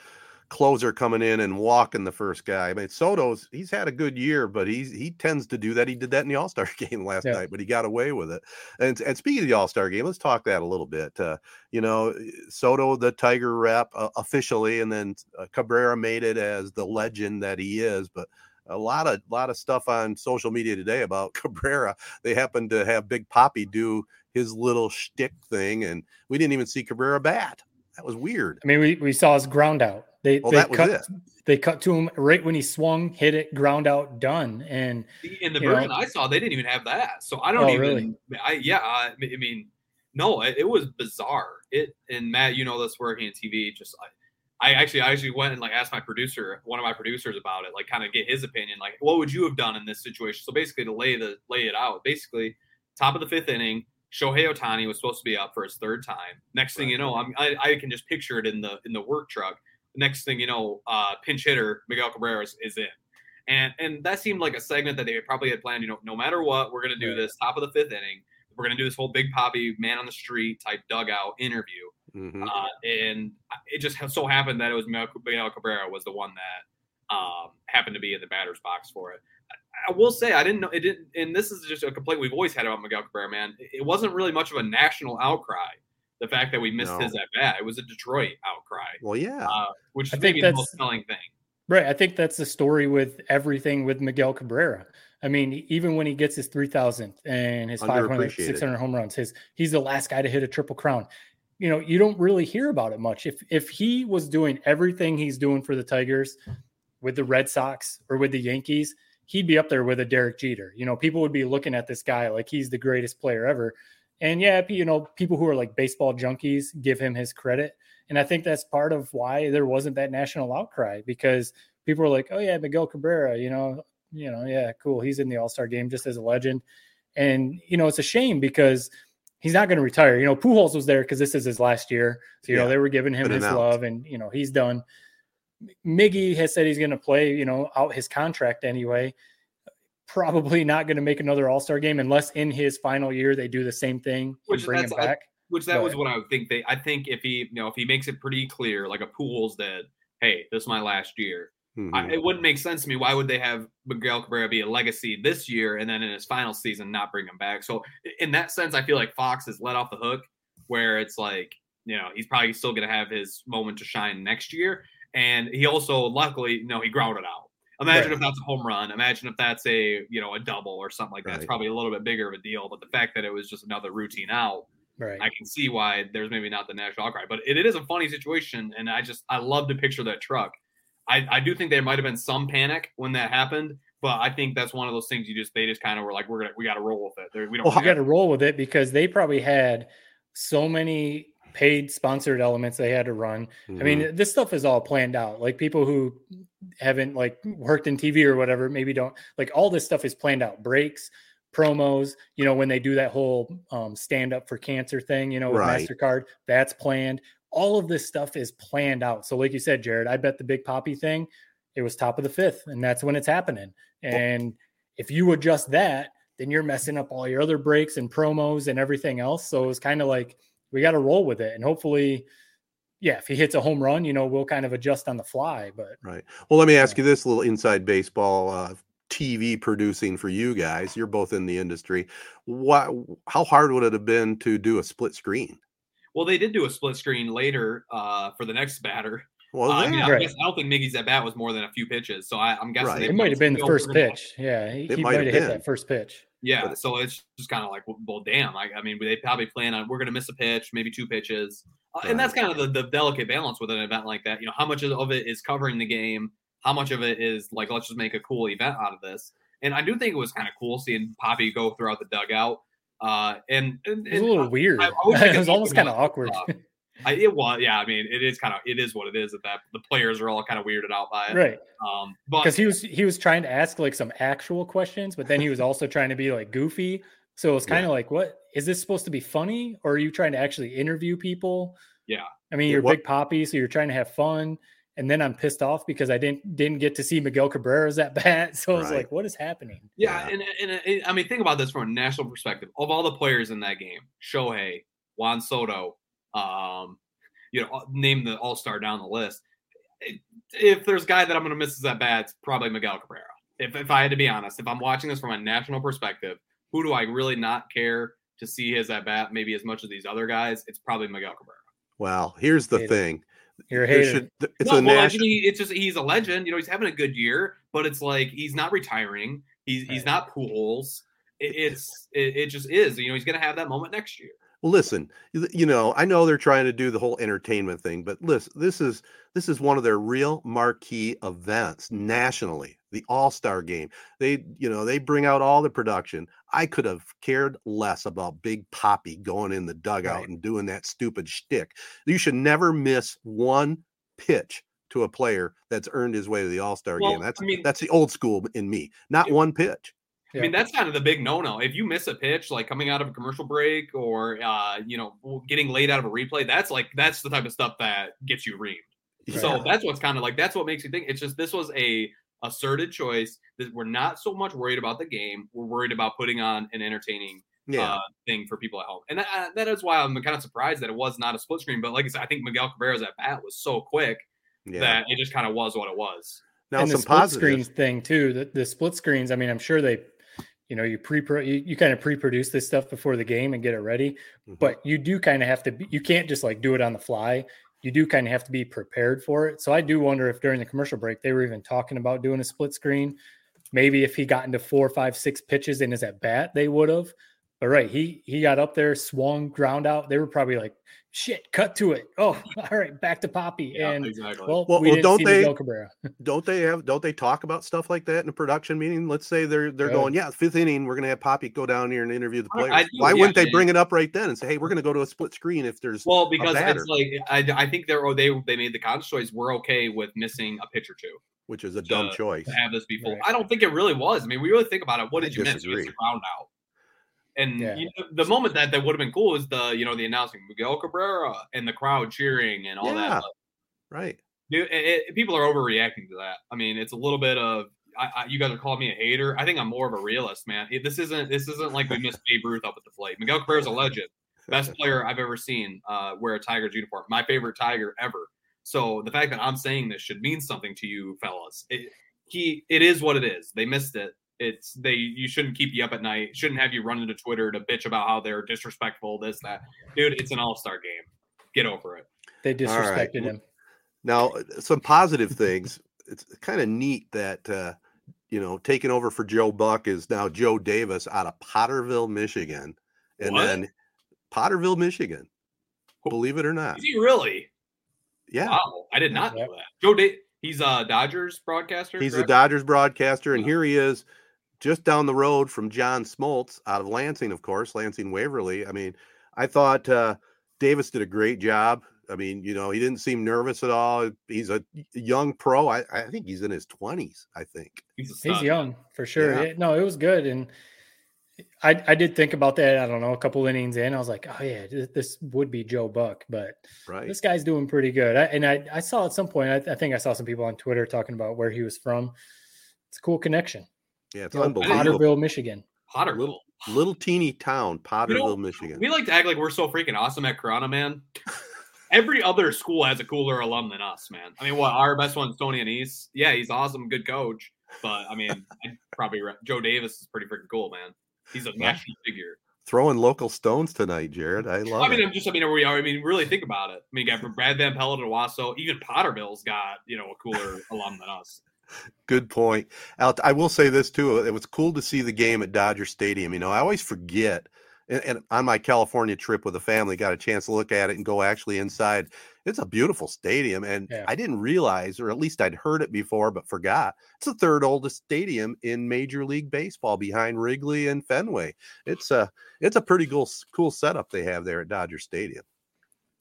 closer coming in and walking the first guy. I mean, Soto's, he's had a good year, but he tends to do that. He did that in the All-Star game last night, but he got away with it. And speaking of the All-Star game, let's talk that a little bit. Soto, the Tiger rep officially, and then Cabrera made it as the legend that he is, but a lot of stuff on social media today about Cabrera. They happened to have Big Papi do his little shtick thing, and we didn't even see Cabrera bat. That was weird. I mean, we saw his ground out. They cut to him right when he swung, hit it, ground out, done. And in the version I saw, they didn't even have that. So I don't it was bizarre. And Matt, you know this working in TV. Just I actually went and asked one of my producers about it, kind of get his opinion. What would you have done in this situation? So basically, to lay it out, basically, top of the fifth inning. Shohei Ohtani was supposed to be up for his third time. Next thing you know, I can just picture it in the work truck. Next thing you know, pinch hitter Miguel Cabrera is in. And that seemed like a segment that they probably had planned, no matter what, we're going to do this top of the fifth inning. We're going to do this whole Big Papi man on the street type dugout interview. Mm-hmm. And it just so happened that it was Miguel Cabrera was the one that happened to be in the batter's box for it. I will say I didn't know it didn't, and this is just a complaint we've always had about Miguel Cabrera, man. It wasn't really much of a national outcry. The fact that we missed his at bat, it was a Detroit outcry. Well, yeah, which is maybe the most telling thing, right? I think that's the story with everything with Miguel Cabrera. I mean, even when he gets his 3,000th and his 500, 600 home runs, he's the last guy to hit a triple crown. You don't really hear about it much. If he was doing everything he's doing for the Tigers, with the Red Sox or with the Yankees, he'd be up there with a Derek Jeter. People would be looking at this guy like he's the greatest player ever. And people who are baseball junkies give him his credit. And I think that's part of why there wasn't that national outcry, because people were like, oh yeah, Miguel Cabrera, yeah, cool. He's in the All-Star game just as a legend. And, it's a shame because he's not going to retire. Pujols was there because this is his last year. So, they were giving him his love and, he's done. Miggy has said he's going to play, out his contract anyway. Probably not going to make another All-Star game unless in his final year they do the same thing and bring him back. That was what I would think. I think if he, if he makes it pretty clear, like a Pujols did, hey, this is my last year. Mm-hmm. It wouldn't make sense to me. Why would they have Miguel Cabrera be a legacy this year and then in his final season not bring him back? So in that sense, I feel like Fox is let off the hook, where it's like, he's probably still going to have his moment to shine next year. And he also, luckily, he grounded out. Imagine if that's a home run. Imagine if that's a, a double or something like that. It's probably a little bit bigger of a deal. But the fact that it was just another routine out, I can see why there's maybe not the national outcry. But it is a funny situation. And I love to picture that truck. I do think there might have been some panic when that happened. But I think that's one of those things they just kind of were like, we got to roll with it. We got to roll with it, because they probably had so many paid sponsored elements they had to run. Mm-hmm. I mean, this stuff is all planned out. People who haven't worked in TV or whatever, maybe don't all this stuff is planned out. Breaks, promos, when they do that whole stand up for cancer thing, with MasterCard, that's planned. All of this stuff is planned out. So like you said, Jared, I bet the Big Papi thing, it was top of the fifth, and that's when it's happening. And if you adjust that, then you're messing up all your other breaks and promos and everything else. So it was kind of we got to roll with it. And hopefully, if he hits a home run, we'll kind of adjust on the fly. But Well, let me ask you this little inside baseball TV producing for you guys. You're both in the industry. How hard would it have been to do a split screen? Well, they did do a split screen later for the next batter. Well, I don't think Miggy's at bat was more than a few pitches, so I'm guessing it might have been the first pitch. Yeah, he might have hit that first pitch. Yeah, so it's just kind of like, well, damn. I mean, they probably plan on we're going to miss a pitch, maybe two pitches, and that's kind of the delicate balance with an event like that. You know, how much of it is covering the game? How much of it is like, let's just make a cool event out of this? And I do think it was kind of cool seeing Poppy go throughout the dugout. And it was a little weird. It was almost kind of awkward. I mean, it is what it is at that. The players are all kind of weirded out by it, right? But because he was trying to ask like some actual questions, but then he was also trying to be like goofy. So it was kind of like, what is this supposed to be funny, or are you trying to actually interview people? Yeah, I mean, you're Big Poppy, so you're trying to have fun, and then I'm pissed off because I didn't get to see Miguel Cabrera's at bat. So I was like, what is happening? Yeah, and I mean, think about this from a national perspective. Of all the players in that game, Shohei, Juan Soto. Name the all-star down the list. If there's a guy that I'm going to miss at bat, it's probably Miguel Cabrera. If I had to be honest, if I'm watching this from a national perspective, who do I really not care to see his at bat maybe as much as these other guys? It's probably Miguel Cabrera. Well, here's the thing. You're a hater. It's just he's a legend. You know, he's having a good year, but it's like he's not retiring. He's not Pujols. It just is. You know, he's going to have that moment next year. Listen, you know, I know they're trying to do the whole entertainment thing, but listen, this is one of their real marquee events nationally, the All-Star Game. They bring out all the production. I could have cared less about Big Poppy going in the dugout and doing that stupid shtick. You should never miss one pitch to a player that's earned his way to the All-Star Game. That's the old school in me. Not one pitch. Yeah. I mean, that's kind of the big no-no. If you miss a pitch, like coming out of a commercial break or, getting laid out of a replay, that's the type of stuff that gets you reamed. Right. So that's what's kind of like, that's what makes you think. It's just, this was a asserted choice that we're not so much worried about the game. We're worried about putting on an entertaining thing for people at home. And that is why I'm kind of surprised that it was not a split screen. But like I said, I think Miguel Cabrera's at bat was so quick that it just kind of was what it was. Now, and the split screen thing too, the split screens, I mean, I'm sure they, you know, you kind of pre-produce this stuff before the game and get it ready, but you do kind of have to, you can't just like do it on the fly. You do kind of have to be prepared for it. So I do wonder if during the commercial break, they were even talking about doing a split screen. Maybe if he got into 4, 5, 6 pitches in his at bat, they would have, but he got up there, swung, ground out. They were probably like, shit, cut to it. Oh, all right, back to Poppy. Yeah, and exactly. Don't they talk about stuff like that in a production meeting? Let's say they're going, fifth inning, we're gonna have Poppy go down here and interview the players. Why wouldn't they bring it up right then and say, hey, we're gonna go to a split screen if there's because it's like I think they made the conscious choice. We're okay with missing a pitch or two, which is a dumb choice. To have this before, I don't think it really was. I mean, we really think about it. What did you miss? You missed the ground out. And the moment that would have been cool is the announcing Miguel Cabrera and the crowd cheering and all that. Right. Dude, people are overreacting to that. I mean, it's a little bit of, you guys are calling me a hater. I think I'm more of a realist, man. This isn't like we missed Babe Ruth up at the plate. Miguel Cabrera's a legend. Best player I've ever seen wear a Tigers uniform. My favorite Tiger ever. So the fact that I'm saying this should mean something to you fellas. It is what it is. They missed it. You shouldn't keep you up at night. Shouldn't have you run into Twitter to bitch about how they're disrespectful, this, that. Dude, it's an all-star game. Get over it. They disrespected him. Now, some positive things. It's kind of neat that, taking over for Joe Buck is now Joe Davis out of Potterville, Michigan. And what? Then Potterville, Michigan. Believe it or not. Is he really? Yeah. Wow. I did not know that. Joe Davis. He's a Dodgers broadcaster. He's a Dodgers broadcaster. And here he is. Just down the road from John Smoltz out of Lansing, of course, Lansing-Waverly. I mean, I thought Davis did a great job. I mean, you know, he didn't seem nervous at all. He's a young pro. I think he's in his 20s, I think. He's young, for sure. Yeah. It was good. And I did think about that, I don't know, a couple innings in. I was like, oh, yeah, this would be Joe Buck. But this guy's doing pretty good. I saw at some point, I think I saw some people on Twitter talking about where he was from. It's a cool connection. Yeah, it's unbelievable. Potterville, Michigan. Potterville. Little teeny town, Potterville, Michigan. We like to act like we're so freaking awesome at Corona, man. Every other school has a cooler alum than us, man. I mean, our best one's Tony Anise. Yeah, he's awesome, good coach. But I mean, I'd probably Joe Davis is pretty freaking cool, man. He's a national figure. Throwing local stones tonight, Jared. I love it. Really think about it. I mean, you got from Brad Van Pelt to Owosso, even Potterville's got, you know, a cooler alum than us. Good point. I will say this too. It was cool to see the game at Dodger Stadium. You know, I always forget. And on my California trip with the family, got a chance to look at it and go actually inside. It's a beautiful stadium. And I didn't realize, or at least I'd heard it before, but forgot. It's the third oldest stadium in Major League Baseball behind Wrigley and Fenway. It's a pretty cool setup they have there at Dodger Stadium.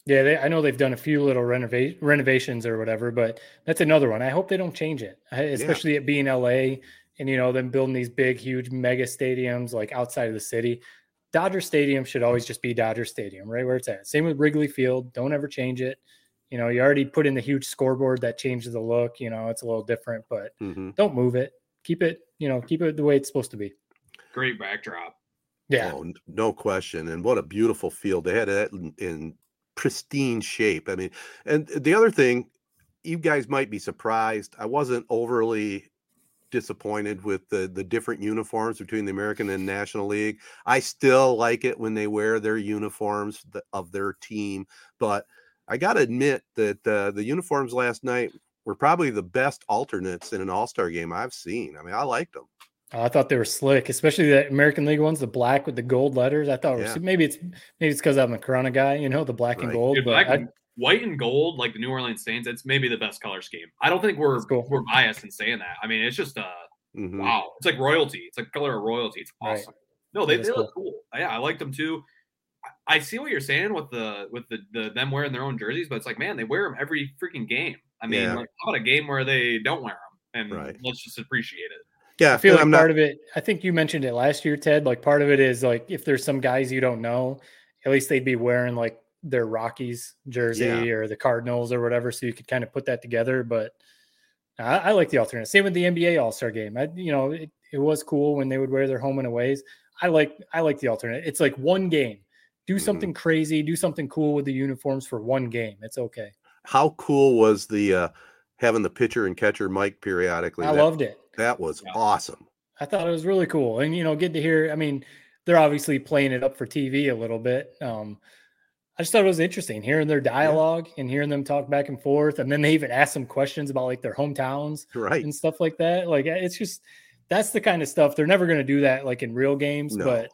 Yeah, I know they've done a few little renovations or whatever, but that's another one. I hope they don't change it, especially it being LA and, you know, them building these big, huge mega stadiums like outside of the city. Dodger Stadium should always just be Dodger Stadium, right where it's at. Same with Wrigley Field. Don't ever change it. You know, you already put in the huge scoreboard that changes the look. You know, it's a little different, but don't move it. Keep it, you know, keep it the way it's supposed to be. Great backdrop. Yeah. Oh, no question. And what a beautiful field. They had that in pristine shape. I mean, and the other thing, you guys might be surprised. I wasn't overly disappointed with the different uniforms between the American and National League. I still like it when they wear their uniforms of their team, but I got to admit that the uniforms last night were probably the best alternates in an all-star game I've seen. I mean, I liked them. I thought they were slick, especially the American League ones, the black with the gold letters. I thought maybe it's because I'm a Corona guy, you know, the black and gold. Dude, white and gold, like the New Orleans Saints, it's maybe the best color scheme. I don't think we're biased in saying that. I mean, it's just wow. It's like royalty. It's like color of royalty. It's awesome. Right. No, they look cool. Yeah, I liked them too. I see what you're saying with the them wearing their own jerseys, but it's like, man, they wear them every freaking game. I mean, like, how about a game where they don't wear them? And let's just appreciate it. Yeah, I feel like part of it, I think you mentioned it last year, Ted, like part of it is like if there's some guys you don't know, at least they'd be wearing like their Rockies jersey or the Cardinals or whatever. So you could kind of put that together. But I like the alternate. Same with the NBA All-Star game. It was cool when they would wear their home and aways. I like the alternate. It's like one game. Do something crazy. Do something cool with the uniforms for one game. It's okay. How cool was the having the pitcher and catcher mic periodically? I loved it. That was awesome. I thought it was really cool. And, you know, get to hear, I mean, they're obviously playing it up for TV a little bit. I just thought it was interesting hearing their dialogue and hearing them talk back and forth. And then they even asked some questions about like their hometowns and stuff like that. Like, it's just, that's the kind of stuff they're never going to do that like in real games, but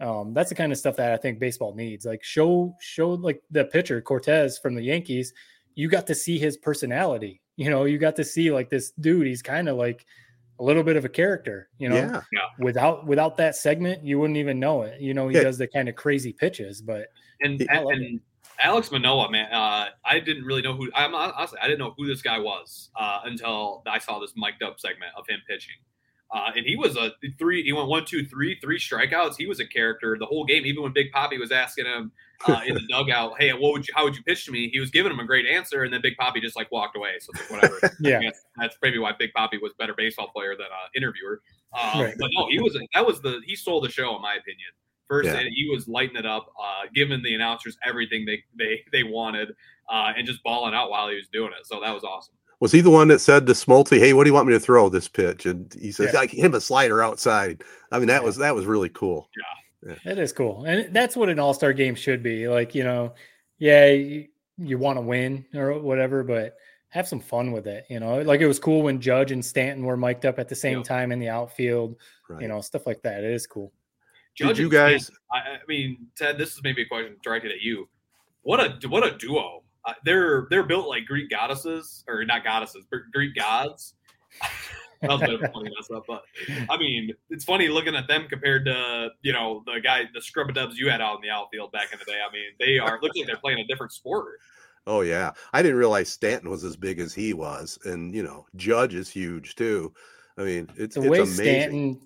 that's the kind of stuff that I think baseball needs. Like show like the pitcher Cortez from the Yankees, you got to see his personality, you know, you got to see like this dude, he's kind of like a little bit of a character, you know, without that segment, you wouldn't even know it. You know, he does the kind of crazy pitches, but. And Alex Manoah, man, I didn't really know I didn't know who this guy was until I saw this mic'd up segment of him pitching. And he was he went 1, 2, 3 strikeouts. He was a character the whole game. Even when Big Papi was asking him in the dugout, hey, how would you pitch to me? He was giving him a great answer, and then Big Papi just like walked away. So it's like, whatever. That's maybe why Big Papi was a better baseball player than an interviewer. But no, he stole the show in my opinion. First, he was lighting it up, giving the announcers everything they wanted, and just balling out while he was doing it. So that was awesome. Was he the one that said to Smoltz, hey, what do you want me to throw this pitch? And he says, I hit him a slider outside. I mean, that was really cool. Yeah. That is cool. And that's what an all-star game should be. Like, you know, you want to win or whatever, but have some fun with it. You know, like it was cool when Judge and Stanton were mic'd up at the same time in the outfield, you know, stuff like that. It is cool. Judge, you guys, Stanton, I mean, Ted, this is maybe a question directed at you. What a duo. They're built like Greek goddesses, or not goddesses, but Greek gods. That was a bit of a funny mess up, but I mean, it's funny looking at them compared to, you know, the guy, the scrub-a-dubs you had out in the outfield back in the day. I mean, it looks like they're playing a different sport. Oh yeah, I didn't realize Stanton was as big as he was, and you know, Judge is huge too. I mean, it's amazing.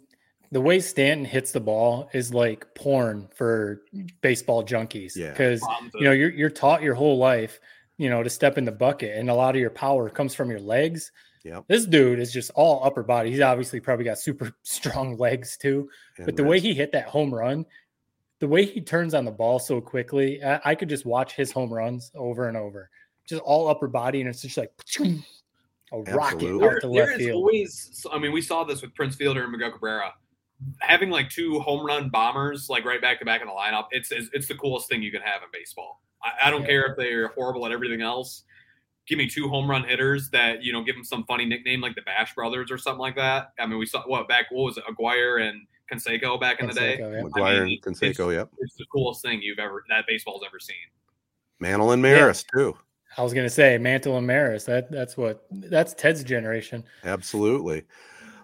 The way Stanton hits the ball is like porn for baseball junkies. Because, you know, you're taught your whole life, you know, to step in the bucket. And a lot of your power comes from your legs. Yep. This dude is just all upper body. He's obviously probably got super strong legs too. And but the way he hit that home run, the way he turns on the ball so quickly, I could just watch his home runs over and over. Just all upper body. And it's just like, a rocket out the left field. Always, I mean, we saw this with Prince Fielder and Miguel Cabrera. Having like two home run bombers, like right back to back in the lineup, it's the coolest thing you can have in baseball. I don't care if they're horrible at everything else. Give me two home run hitters that, you know, give them some funny nickname like the Bash Brothers or something like that. I mean, we saw what was it, Aguirre and Canseco back in the day? Yeah. Aguirre and Canseco, yep. It's the coolest thing that baseball's ever seen. Mantle and Maris too. I was going to say Mantle and Maris. That's Ted's generation. Absolutely.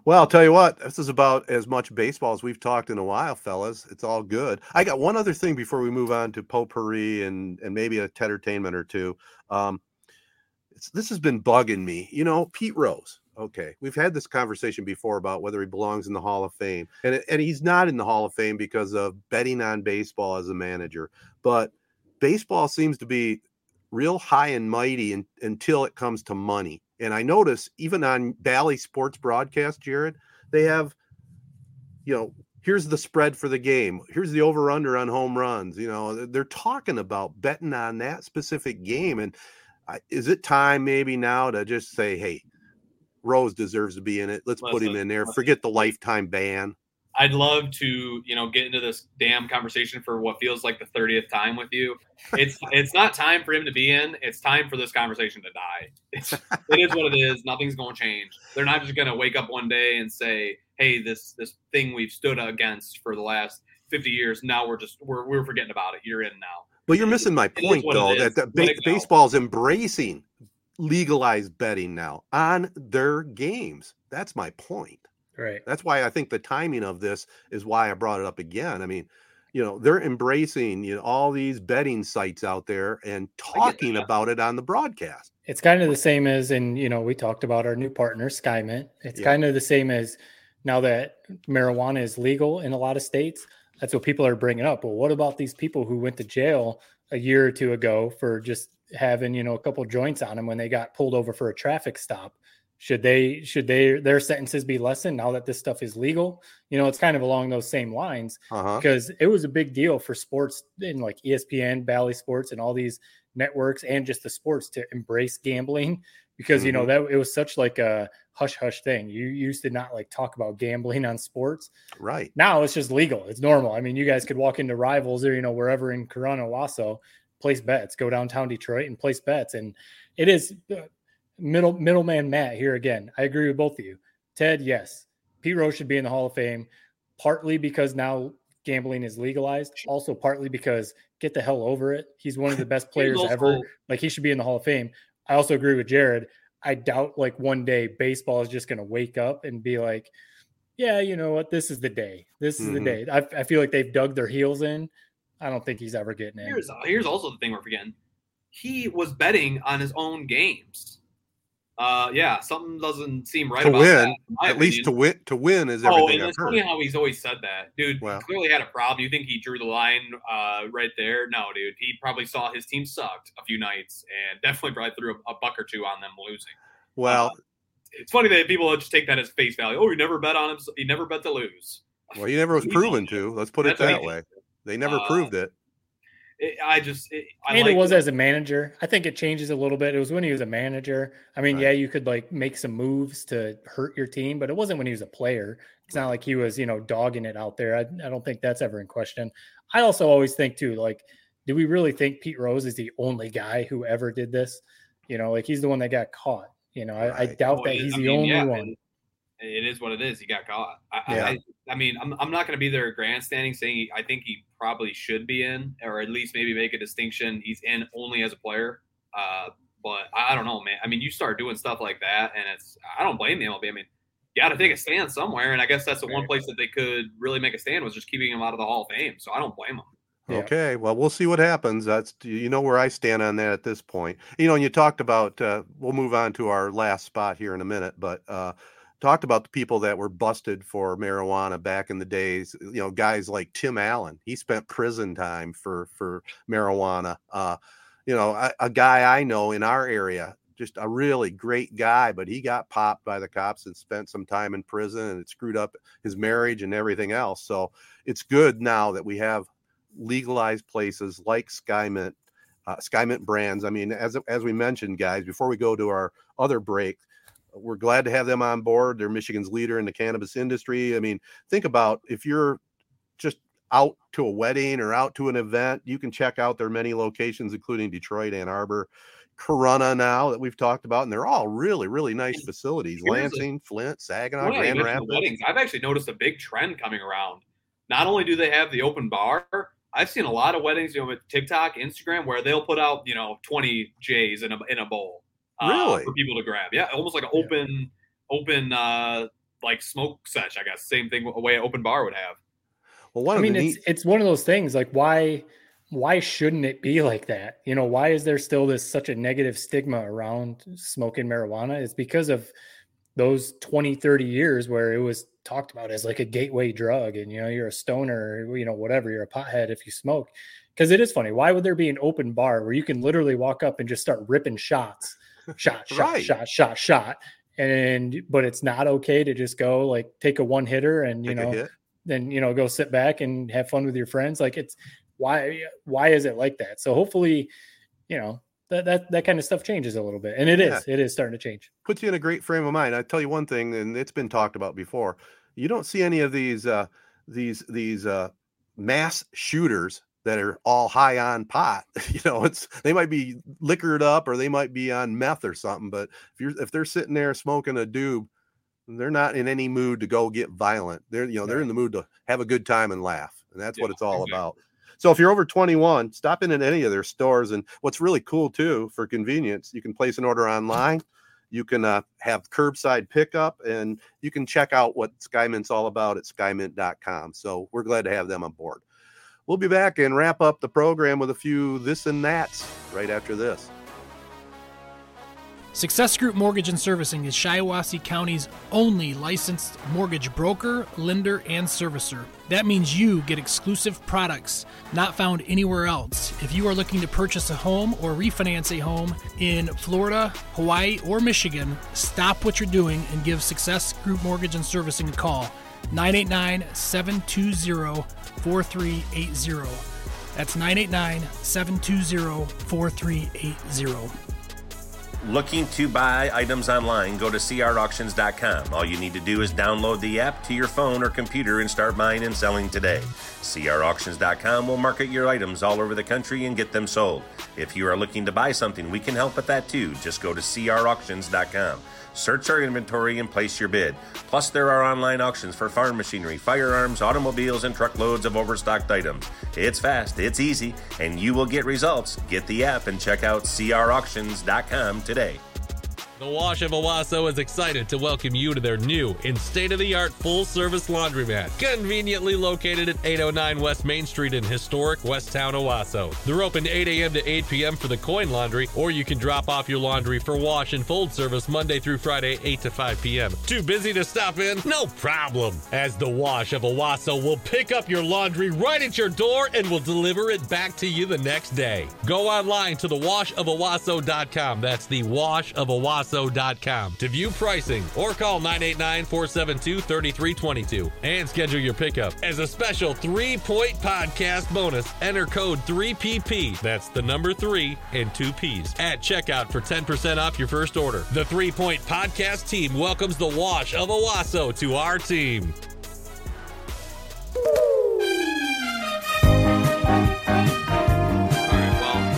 Well, I'll tell you what, this is about as much baseball as we've talked in a while, fellas. It's all good. I got one other thing before we move on to potpourri and maybe a Tetertainment or two. This has been bugging me. You know, Pete Rose. Okay, we've had this conversation before about whether he belongs in the Hall of Fame. And he's not in the Hall of Fame because of betting on baseball as a manager. But baseball seems to be real high and mighty until it comes to money. And I notice even on Bally Sports Broadcast, Jared, they have, you know, here's the spread for the game. Here's the over-under on home runs. You know, they're talking about betting on that specific game. And is it time maybe now to just say, hey, Rose deserves to be in it. Let's put him in there. Forget the lifetime ban. I'd love to, you know, get into this damn conversation for what feels like the 30th time with you. It's not time for him to be in. It's time for this conversation to die. It is what it is. Nothing's going to change. They're not just going to wake up one day and say, "Hey, this thing we've stood against for the last 50 years. Now we're forgetting about it. You're in now." But you're missing my point, though. That baseball's embracing legalized betting now on their games. That's my point. Right. That's why I think the timing of this is why I brought it up again. I mean, you know, they're embracing, you know, all these betting sites out there and talking about it on the broadcast. It's kind of the same as, and you know, we talked about our new partner, SkyMint. It's kind of the same as now that marijuana is legal in a lot of states. That's what people are bringing up. Well, what about these people who went to jail a year or two ago for just having, you know, a couple joints on them when they got pulled over for a traffic stop? Should their sentences be lessened now that this stuff is legal? You know, it's kind of along those same lines because it was a big deal for sports in like ESPN, Bally Sports, and all these networks and just the sports to embrace gambling because, you know, that it was such like a hush hush thing. You used to not like talk about gambling on sports. Right. Now it's just legal. It's normal. I mean, you guys could walk into Rivals or, you know, wherever in Corona, Owosso, place bets, go downtown Detroit and place bets. And it is... Middleman Matt here again. I agree with both of you. Ted, yes. Pete Rose should be in the Hall of Fame, partly because now gambling is legalized, also partly because get the hell over it. He's one of the best players ever. Like, he should be in the Hall of Fame. I also agree with Jared. I doubt, like, one day baseball is just going to wake up and be like, yeah, you know what? This is the day. This is the day. I feel like they've dug their heels in. I don't think he's ever getting in. Here's also the thing we're forgetting. He was betting on his own games. Something doesn't seem right about that. At least to win is everything. Oh, and it's funny how he's always said that. Dude, clearly had a problem. You think he drew the line right there? No, dude. He probably saw his team sucked a few nights and definitely probably threw a buck or two on them losing. Well, it's funny that people just take that as face value. Oh, you never bet on him. You never bet to lose. Well, he never was proven to. Let's put it that way. They never proved it. It was as a manager. I think it changes a little bit. It was when he was a manager. I mean, you could like make some moves to hurt your team, but it wasn't when he was a player. It's not like he was, you know, dogging it out there. I don't think that's ever in question. I also always think too, like, do we really think Pete Rose is the only guy who ever did this? You know, like he's the one that got caught. You know, I doubt that he's the only one. It is what it is. He got caught. I'm not going to be there grandstanding saying I think he probably should be in, or at least maybe make a distinction. He's in only as a player. But I don't know, man. I mean, you start doing stuff like that, and I don't blame the MLB. I mean, you got to take a stand somewhere, and I guess that's the one place that they could really make a stand was just keeping him out of the Hall of Fame. So I don't blame him. Yeah. Okay, well, we'll see what happens. That's, you know, where I stand on that at this point. You know, and you talked about we'll move on to our last spot here in a minute, but talked about the people that were busted for marijuana back in the days, you know, guys like Tim Allen. He spent prison time for marijuana. You know, a guy I know in our area, just a really great guy, but he got popped by the cops and spent some time in prison, and it screwed up his marriage and everything else. So it's good now that we have legalized places like SkyMint, SkyMint Brands. I mean, as we mentioned, guys, before we go to our other break, We're glad to have them on board. They're Michigan's leader in the cannabis industry. I mean, think about if you're just out to a wedding or out to an event, you can check out their many locations, including Detroit, Ann Arbor, Corona now that we've talked about, and they're all really, really nice facilities. Lansing, Flint, Saginaw, Grand Rapids. I've actually noticed a big trend coming around. Not only do they have the open bar, I've seen a lot of weddings, you know, with TikTok, Instagram, where they'll put out, you know, 20 J's in a bowl for people to grab. Yeah, almost like an open like smoke sesh, I guess. Same thing a way an open bar would have. Well, it's one of those things. Like, why shouldn't it be like that? You know, why is there still such a negative stigma around smoking marijuana? It's because of those 20, 30 years where it was talked about as like a gateway drug, and, you know, you're a stoner, you know, whatever, you're a pothead if you smoke. Because it is funny. Why would there be an open bar where you can literally walk up and just start ripping shots, shot, but it's not okay to just go like take a one hitter and, you know, then, you know, go sit back and have fun with your friends. Like, it's why is it like that? So hopefully, you know, that kind of stuff changes a little bit, and it is starting to change. Puts you in a great frame of mind. I tell you one thing, and it's been talked about before. You don't see any of these mass shooters that are all high on pot. You know, they might be liquored up or they might be on meth or something, but if they're sitting there smoking a doob, they're not in any mood to go get violent. They're in the mood to have a good time and laugh. And that's what it's all about. So if you're over 21, stop in at any of their stores. And what's really cool too, for convenience, you can place an order online. You can have curbside pickup, and you can check out what SkyMint's all about at skymint.com. So we're glad to have them on board. We'll be back and wrap up the program with a few this and that's right after this. Success Group Mortgage and Servicing is Shiawassee County's only licensed mortgage broker, lender, and servicer. That means you get exclusive products not found anywhere else. If you are looking to purchase a home or refinance a home in Florida, Hawaii, or Michigan, stop what you're doing and give Success Group Mortgage and Servicing a call. 989-720-4380. That's 989-720-4380. Looking to buy items online? Go to crauctions.com. All you need to do is download the app to your phone or computer and start buying and selling today. crauctions.com will market your items all over the country and get them sold. If you are looking to buy something, we can help with that too. Just go to crauctions.com. Search our inventory and place your bid. Plus, there are online auctions for farm machinery, firearms, automobiles, and truckloads of overstocked items. It's fast, it's easy, and you will get results. Get the app and check out crauctions.com today. The Wash of Owosso is excited to welcome you to their new and state-of-the-art full-service laundromat, conveniently located at 809 West Main Street in historic Westtown, Owosso. They're open 8 a.m. to 8 p.m. for the coin laundry, or you can drop off your laundry for wash and fold service Monday through Friday, 8 to 5 p.m. Too busy to stop in? No problem, as The Wash of Owosso will pick up your laundry right at your door and will deliver it back to you the next day. Go online to thewashofowosso.com. That's The Wash of Owosso.com. To view pricing, or call 989-472-3322 and schedule your pickup. As a special 3-point podcast bonus, enter code 3PP, that's the number 3 and 2 P's, at checkout for 10% off your first order. The 3-Point Podcast team welcomes The Wash of Owosso to our team.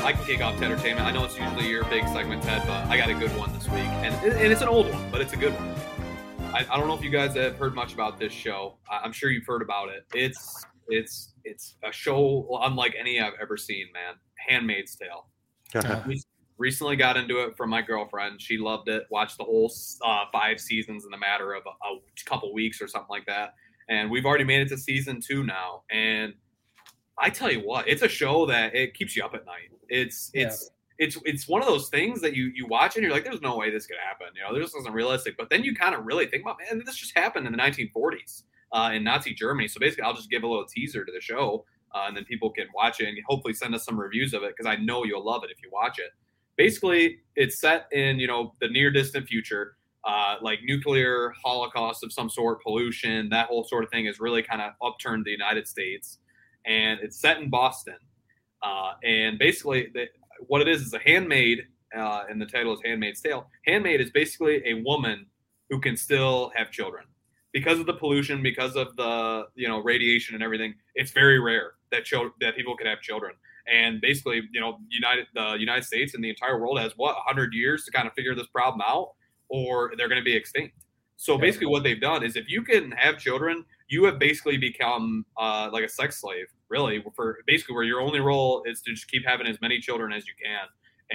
I can kick off to entertainment. I know it's usually your big segment, Ted, but I got a good one this week. And it's an old one, but it's a good one. I don't know if you guys have heard much about this show. I'm sure you've heard about it. It's a show unlike any I've ever seen, man. Handmaid's Tale. We recently got into it from my girlfriend. She loved it. Watched the whole 5 seasons in a matter of a couple weeks or something like that. And we've already made it to season 2 now. And I tell you what, it's a show that it keeps you up at night. It's one of those things that you watch and you're like, there's no way this could happen. You know, this isn't realistic. But then you kind of really think about, man, this just happened in the 1940s in Nazi Germany. So basically, I'll just give a little teaser to the show, and then people can watch it and hopefully send us some reviews of it, because I know you'll love it if you watch it. Basically, it's set in, you know, the near distant future, like nuclear holocaust of some sort, pollution, that whole sort of thing has really kind of upturned the United States. And it's set in Boston. And basically, what it is a handmaid and the title is Handmaid's Tale. Handmaid is basically a woman who can still have children. Because of the pollution, because of the, you know, radiation and everything, it's very rare that that people can have children. And basically, you know, the United States and the entire world has, 100 years to kind of figure this problem out, or they're going to be extinct. So basically what they've done is if you can have children, you have basically become like a sex slave, really, for basically where your only role is to just keep having as many children as you can.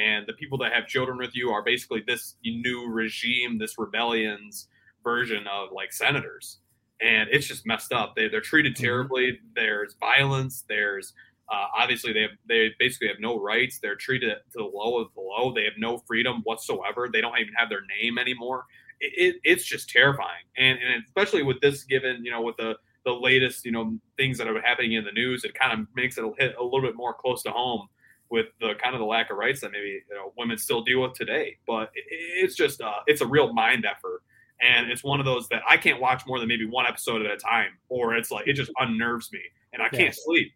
And the people that have children with you are basically this new regime, this rebellion's version of like senators. And it's just messed up. They're treated terribly. There's violence. There's obviously they basically have no rights. They're treated to the low of the low. They have no freedom whatsoever. They don't even have their name anymore. It's just terrifying. And especially with this, given, you know, with the latest, you know, things that are happening in the news, it kind of makes it hit a little bit more close to home with the kind of the lack of rights that maybe, you know, women still deal with today. But it's just it's a real mind effort. And it's one of those that I can't watch more than maybe one episode at a time, or it's like it just unnerves me and I can't sleep.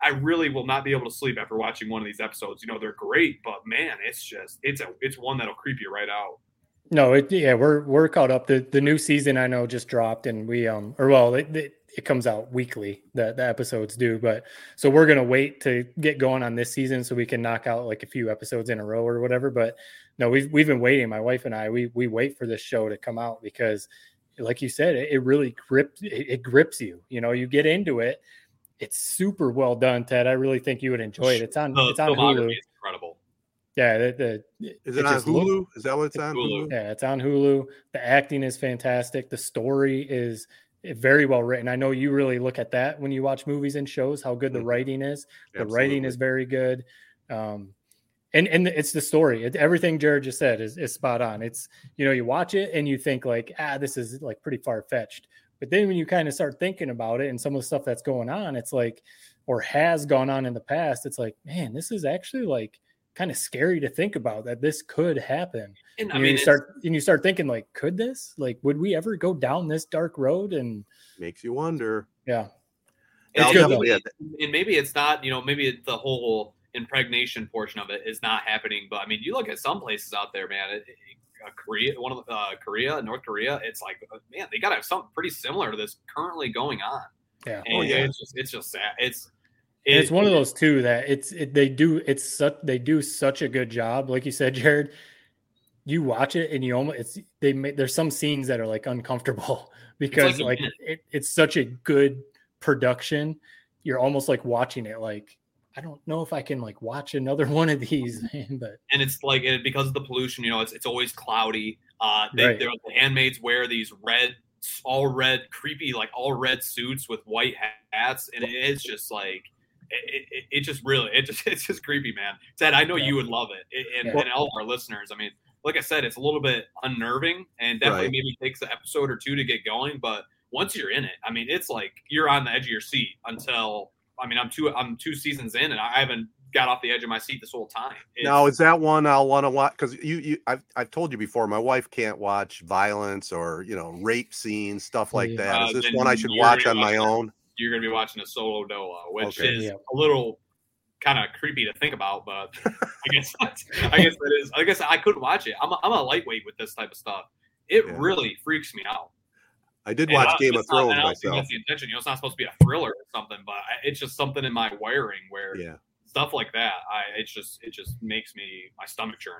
I really will not be able to sleep after watching one of these episodes. You know, they're great, but man, it's just it's one that'll creep you right out. No, we're caught up. The new season I know just dropped, and we it comes out weekly. The episodes do, but so we're gonna wait to get going on this season so we can knock out like a few episodes in a row or whatever. But no, we've been waiting. My wife and I we wait for this show to come out because, like you said, it really grips you. You know, you get into it. It's super well done, Ted. I really think you would enjoy it. It's on Hulu. It's incredible. Yeah, is it on Hulu? Is that what it's on? Hulu. Yeah, it's on Hulu. The acting is fantastic. The story is very well written. I know you really look at that when you watch movies and shows, how good the writing is. The writing is very good. And it's the story. Everything Jared just said is spot on. It's, you know, you watch it and you think like, this is like pretty far-fetched. But then when you kind of start thinking about it and some of the stuff that's going on, it's like, or has gone on in the past, it's like, man, this is actually like kind of scary to think about, that this could happen. And I mean, you start thinking like, could this, like, would we ever go down this dark road? And makes you wonder. Yeah. And maybe it's not, you know, maybe it's the whole impregnation portion of it is not happening. But I mean, you look at some places out there, man, Korea, North Korea, it's like, man, they got to have something pretty similar to this currently going on. Yeah. And it's just sad. It's one of those too that they do such a good job. Like you said, Jared, you watch it and there's some scenes that are like uncomfortable because it's like it's such a good production. You're almost like watching it like, I don't know if I can like watch another one of these, man, but. And it's like, because of the pollution, you know, it's always cloudy. The handmaids wear these all red suits with white hats. And it's just like, it's just creepy, man. Ted, I know you would love it. And all of our listeners, I mean, like I said, it's a little bit unnerving and definitely maybe takes an episode or two to get going. But once you're in it, I mean, it's like, you're on the edge of your seat until, I mean, I'm two seasons in and I haven't got off the edge of my seat this whole time. Now, is that one I'll want to watch? Because I've told you before, my wife can't watch violence or, you know, rape scenes, stuff like that. Is this one I should watch on my own? You're going to be watching a solo doula, which is a little kind of creepy to think about, but I guess it is. I guess I could watch it. I'm a lightweight with this type of stuff. It really freaks me out. I did watch Game of Thrones myself. That's the intention. You know, it's not supposed to be a thriller or something, but it's just something in my wiring where stuff like that, it just makes my stomach churn.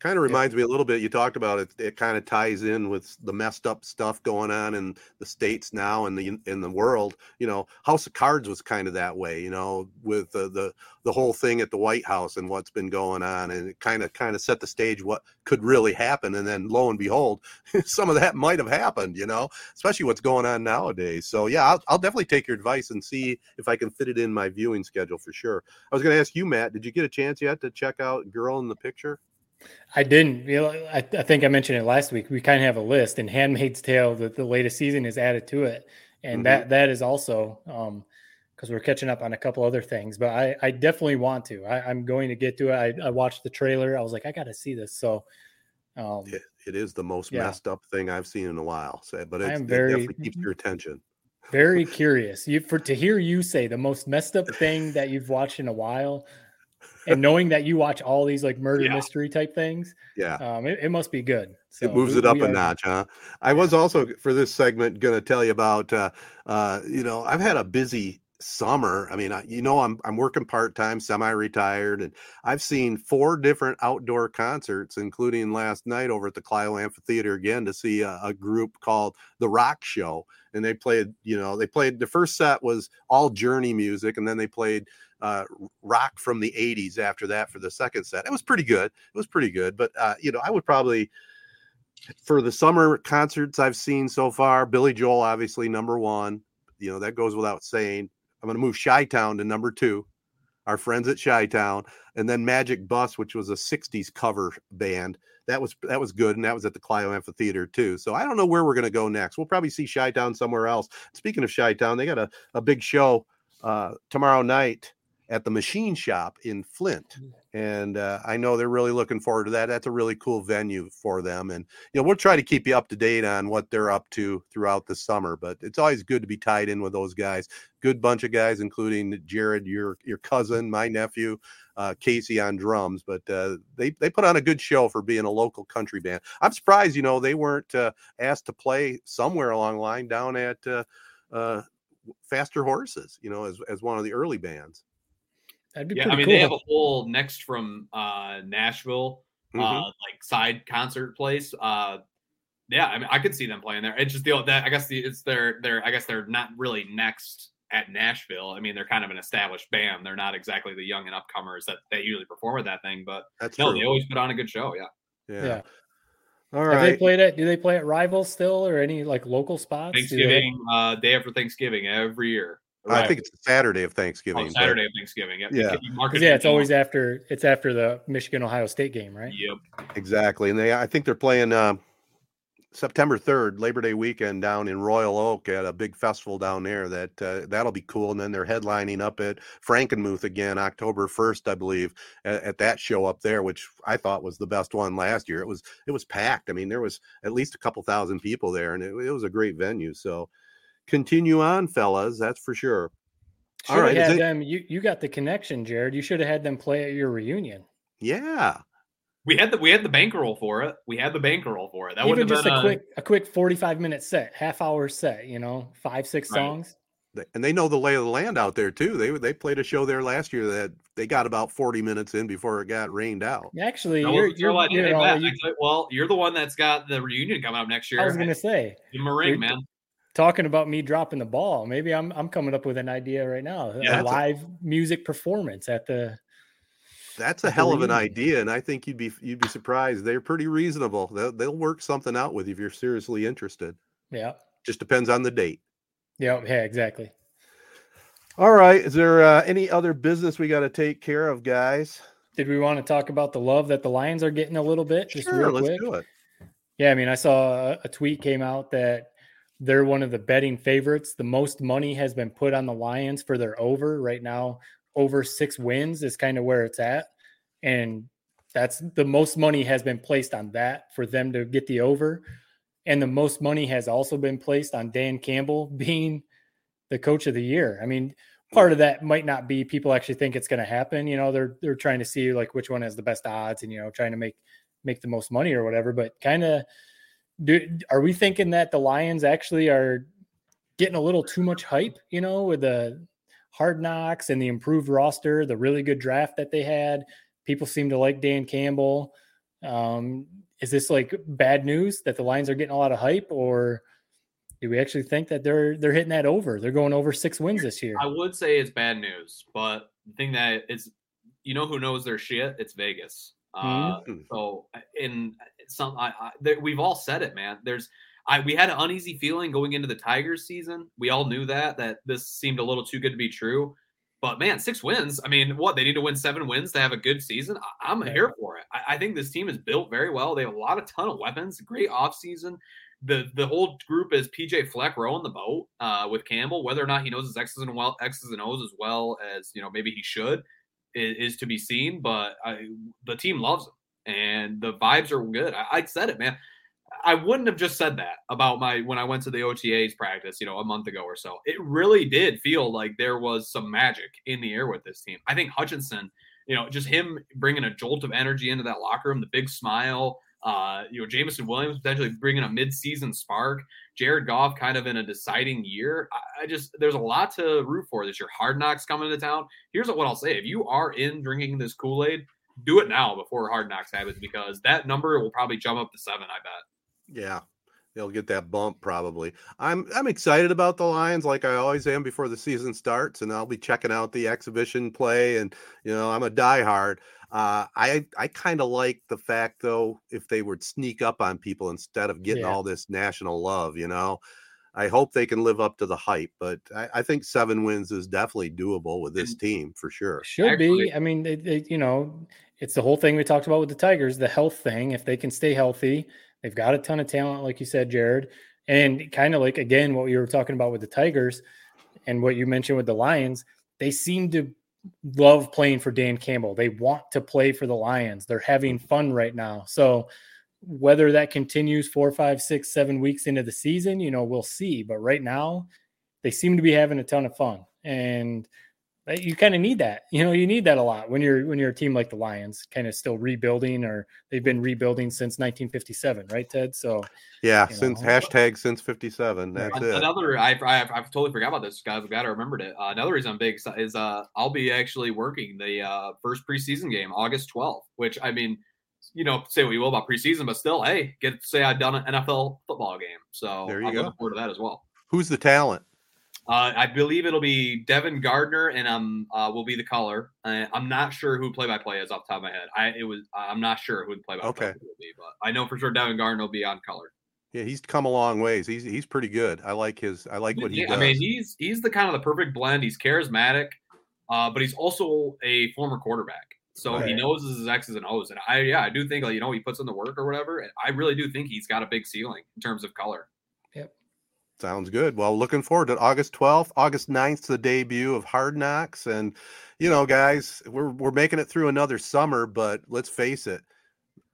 Kind of reminds me a little bit. You talked about it. It kind of ties in with the messed up stuff going on in the States now and in the world. You know, House of Cards was kind of that way. You know, with the whole thing at the White House and what's been going on, and it kind of set the stage what could really happen. And then lo and behold, some of that might have happened. You know, especially what's going on nowadays. So yeah, I'll definitely take your advice and see if I can fit it in my viewing schedule for sure. I was going to ask you, Matt, did you get a chance yet to check out Girl in the Picture? I didn't. You know, I think I mentioned it last week. We kind of have a list, and Handmaid's Tale, the latest season, is added to it, and that is also because we're catching up on a couple other things. But I definitely want to. I'm going to get to it. I watched the trailer. I was like, I got to see this. So it is the most messed up thing I've seen in a while. So, but it definitely keeps your attention. Very curious. To hear you say the most messed up thing that you've watched in a while. And knowing that you watch all these like murder mystery type things, it must be good. So it moves it up a notch, huh? I was also for this segment going to tell you about, I've had a busy summer. I mean, I'm working part time, semi-retired, and I've seen 4 different outdoor concerts, including last night over at the Clio Amphitheater again to see a group called The Rock Show, and they played the first set was all Journey music, and then they played rock from the 80s after that for the second set. It was pretty good. But, I would probably, for the summer concerts I've seen so far, Billy Joel, obviously, number 1. That goes without saying. I'm going to move Shy Town to number 2, our friends at Shy Town, and then Magic Bus, which was a 60s cover band. That was good, and that was at the Clio Amphitheater, too. So I don't know where we're going to go next. We'll probably see Shy Town somewhere else. Speaking of Shy Town, they got a big show tomorrow night at the Machine Shop in Flint. And I know they're really looking forward to that. That's a really cool venue for them. And, we'll try to keep you up to date on what they're up to throughout the summer, but it's always good to be tied in with those guys. Good bunch of guys, including Jared, your cousin, my nephew, Casey on drums, but they put on a good show for being a local country band. I'm surprised, they weren't asked to play somewhere along the line down at Faster Horses, as one of the early bands. That'd be cool. They have a whole next from Nashville, like side concert place. I could see them playing there. It's just they're not really next at Nashville. I mean, they're kind of an established band. They're not exactly the young and upcomers that usually perform at that thing. But That's true. They always put on a good show. Yeah. All right. Do they play at Rivals still or any like local spots? Thanksgiving, day after Thanksgiving every year. Right. I think it's Saturday of Thanksgiving. It's always after the Michigan-Ohio State game, right? Yep. Exactly. And I think they're playing September 3rd, Labor Day weekend down in Royal Oak at a big festival down there. That'll be cool. And then they're headlining up at Frankenmuth again, October 1st, I believe, at that show up there, which I thought was the best one last year. It was packed. I mean, there was at least a couple thousand people there, and it was a great venue. So continue on, fellas. That's for sure. All right. You got the connection, Jared. You should have had them play at your reunion. Yeah. We had the bankroll for it. That would have been a quick 45-minute set, half-hour set, 5-6 songs. And they know the lay of the land out there, too. They played a show there last year that they got about 40 minutes in before it got rained out. Actually, you're the one that's got the reunion coming up next year. I was going to say. In Marine, man. Talking about me dropping the ball. Maybe I'm coming up with an idea right now. Yeah, a live music performance at the. That's a hell of an idea, and I think you'd be surprised. They're pretty reasonable. They'll work something out with you if you're seriously interested. Yeah, just depends on the date. Yeah, exactly. All right, is there any other business we got to take care of, guys? Did we want to talk about the love that the Lions are getting a little bit? Just sure, let's do it. Yeah, I mean, I saw a tweet came out that. They're one of the betting favorites. The most money has been put on the Lions for their over right now. Over 6 wins is kind of where it's at. And that's the most money has been placed on that for them to get the over. And the most money has also been placed on Dan Campbell being the coach of the year. I mean, part of that might not be people actually think it's going to happen. They're trying to see like which one has the best odds and, trying to make the most money or whatever, but kind of, are we thinking that the Lions actually are getting a little too much hype, with the Hard Knocks and the improved roster, the really good draft that they had? People seem to like Dan Campbell. Is this like bad news that the Lions are getting a lot of hype, or do we actually think that they're hitting that over? They're going over 6 wins this year. I would say it's bad news, but the thing that is, who knows their shit? It's Vegas. We've all said it, man. We had an uneasy feeling going into the Tigers season. We all knew that this seemed a little too good to be true, but man, 6 wins. I mean, what they need to win 7 wins to have a good season. I'm here for it. I think this team is built very well. They have a ton of weapons, great off season. The whole group is PJ Fleck rowing the boat, with Campbell, whether or not he knows his X's and O's as well as, maybe he should. Is to be seen, but the team loves them and the vibes are good. I said it, man. I wouldn't have just said that about when I went to the OTAs practice, a month ago or so. It really did feel like there was some magic in the air with this team. I think Hutchinson you know, just him bringing a jolt of energy into that locker room, the big smile. Jamison Williams potentially bringing a midseason spark, Jared Goff kind of in a deciding year. I just, there's a lot to root for this year. Hard Knocks coming to town. Here's what I'll say. If you are in drinking this Kool-Aid, do it now before Hard Knocks happens, because that number will probably jump up to 7, I bet. Yeah. They'll get that bump probably. I'm excited about the Lions, like I always am before the season starts, and I'll be checking out the exhibition play. And you know, I'm a diehard. I kind of like the fact though, if they would sneak up on people instead of getting all this national love. You know, I hope they can live up to the hype. But I think 7 wins is definitely doable with this team for sure. Should be. I mean, they, you know, it's the whole thing we talked about with the Tigers, the health thing. If they can stay healthy. They've got a ton of talent, like you said, Jared, and kind of like, again, what you were talking about with the Tigers and what you mentioned with the Lions, they seem to love playing for Dan Campbell. They want to play for the Lions. They're having fun right now. So whether that continues 4, 5, 6, 7 weeks into the season, you know, we'll see. But right now they seem to be having a ton of fun, and you kind of need that. You know, you need that a lot when you're a team like the Lions, kind of still rebuilding, or they've been rebuilding since 1957, right, Ted? So yeah, since #57. That's it. Another, I've totally forgot about this, guys. I've got to remember it. Another reason I'm big is I'll be actually working the first preseason game, August 12th. Which, I mean, you know, say what you will about preseason, but still, hey, I've done an NFL football game. So there you go. Looking forward to that as well. Who's the talent? I believe it'll be Devin Gardner, and will be the caller. I'm not sure who play-by-play is off the top of my head. I'm not sure who the play-by-play will be, but I know for sure Devin Gardner will be on color. Yeah, he's come a long ways. He's pretty good. I like what he does. I mean, he's the kind of the perfect blend. He's charismatic, but he's also a former quarterback, so he knows his X's and O's. And I do think, like, you know, he puts in the work or whatever. And I really do think he's got a big ceiling in terms of color. Sounds good. Well, looking forward to August 12th, August 9th, the debut of Hard Knocks. And, you know, guys, we're making it through another summer, but let's face it,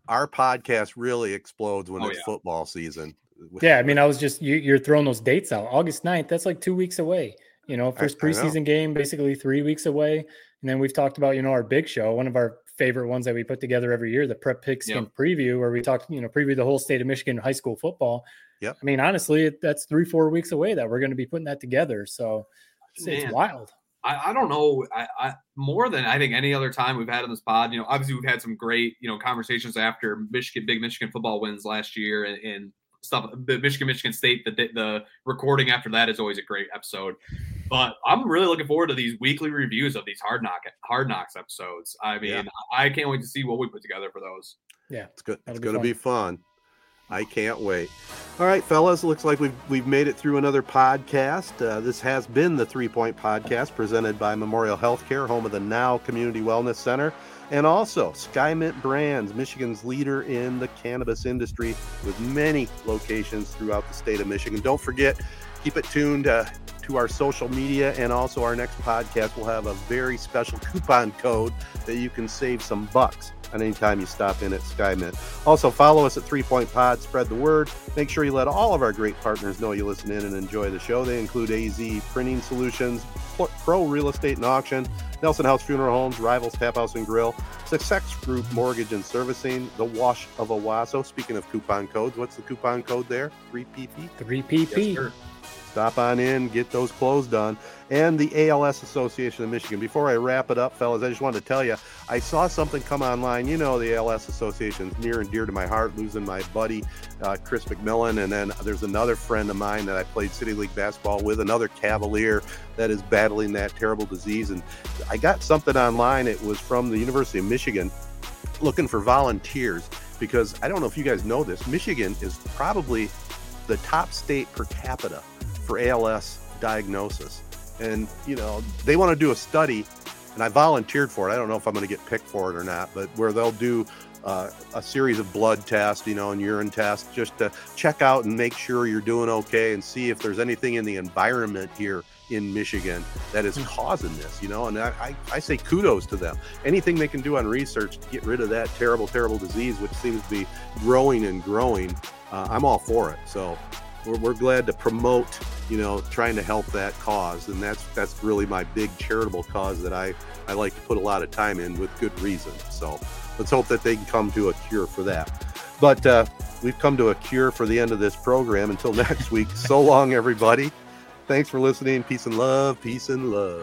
our podcast really explodes when it's football season. Yeah. I mean, I was just, you're throwing those dates out. August 9th, that's like 2 weeks away, you know, first preseason game, basically 3 weeks away. And then we've talked about, you know, our big show, one of our favorite ones that we put together every year, the Prep Pigskin Preview, where we talked, you know, preview the whole state of Michigan high school football. Yeah, I mean, honestly, that's 3-4 weeks away that we're going to be putting that together. So it's wild. I don't know. I more than I think any other time we've had on this pod. You know, obviously we've had some great, you know, conversations after Michigan football wins last year and stuff. The Michigan State, the recording after that is always a great episode. But I'm really looking forward to these weekly reviews of these Hard Knocks episodes. I mean, I can't wait to see what we put together for those. Yeah, it's good. It's going to be fun. I can't wait. All right, fellas, looks like we've made it through another podcast. This has been the 3-Point Podcast, presented by Memorial Healthcare, home of the Now Community Wellness Center, and also SkyMint Brands, Michigan's leader in the cannabis industry, with many locations throughout the state of Michigan. Don't forget, keep it tuned to our social media, and also our next podcast will have a very special coupon code that you can save some bucks on anytime you stop in at SkyMint. Also, follow us at 3-Point Pod. Spread the word. Make sure you let all of our great partners know you listen in and enjoy the show. They include AZ Printing Solutions, Crow Real Estate and Auction, Nelson House Funeral Homes, Rivals Tap House and Grill, Success Group Mortgage and Servicing, The Wash of Owosso. Speaking of coupon codes, what's the coupon code there? 3PP? 3PP. Yes, stop on in, get those clothes done, and the ALS Association of Michigan. Before I wrap it up, fellas, I just wanted to tell you, I saw something come online. You know, the ALS Association is near and dear to my heart, losing my buddy, Chris McMillan, and then there's another friend of mine that I played City League basketball with, another Cavalier that is battling that terrible disease. And I got something online. It was from the University of Michigan, looking for volunteers, because I don't know if you guys know this, Michigan is probably the top state per capita for ALS diagnosis. And, you know, they want to do a study, and I volunteered for it. I don't know if I'm going to get picked for it or not, but where they'll do a series of blood tests, you know, and urine tests, just to check out and make sure you're doing okay, and see if there's anything in the environment here in Michigan that is causing this, you know. And I say kudos to them. Anything they can do on research to get rid of that terrible disease, which seems to be growing and growing, I'm all for it. So we're glad to promote, trying to help that cause. And that's really my big charitable cause that I like to put a lot of time in, with good reason. So let's hope that they can come to a cure for that. But we've come to a cure for the end of this program. Until next week, so long, everybody. Thanks for listening. Peace and love. Peace and love.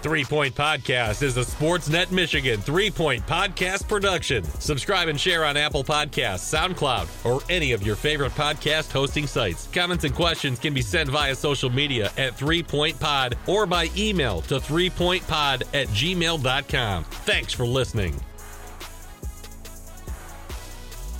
3 Point Podcast is a Sportsnet Michigan 3 Point Podcast production. Subscribe and share on Apple Podcasts, SoundCloud, or any of your favorite podcast hosting sites. Comments and questions can be sent via social media at 3 Point Pod or by email to 3pointpod@gmail.com. Thanks for listening.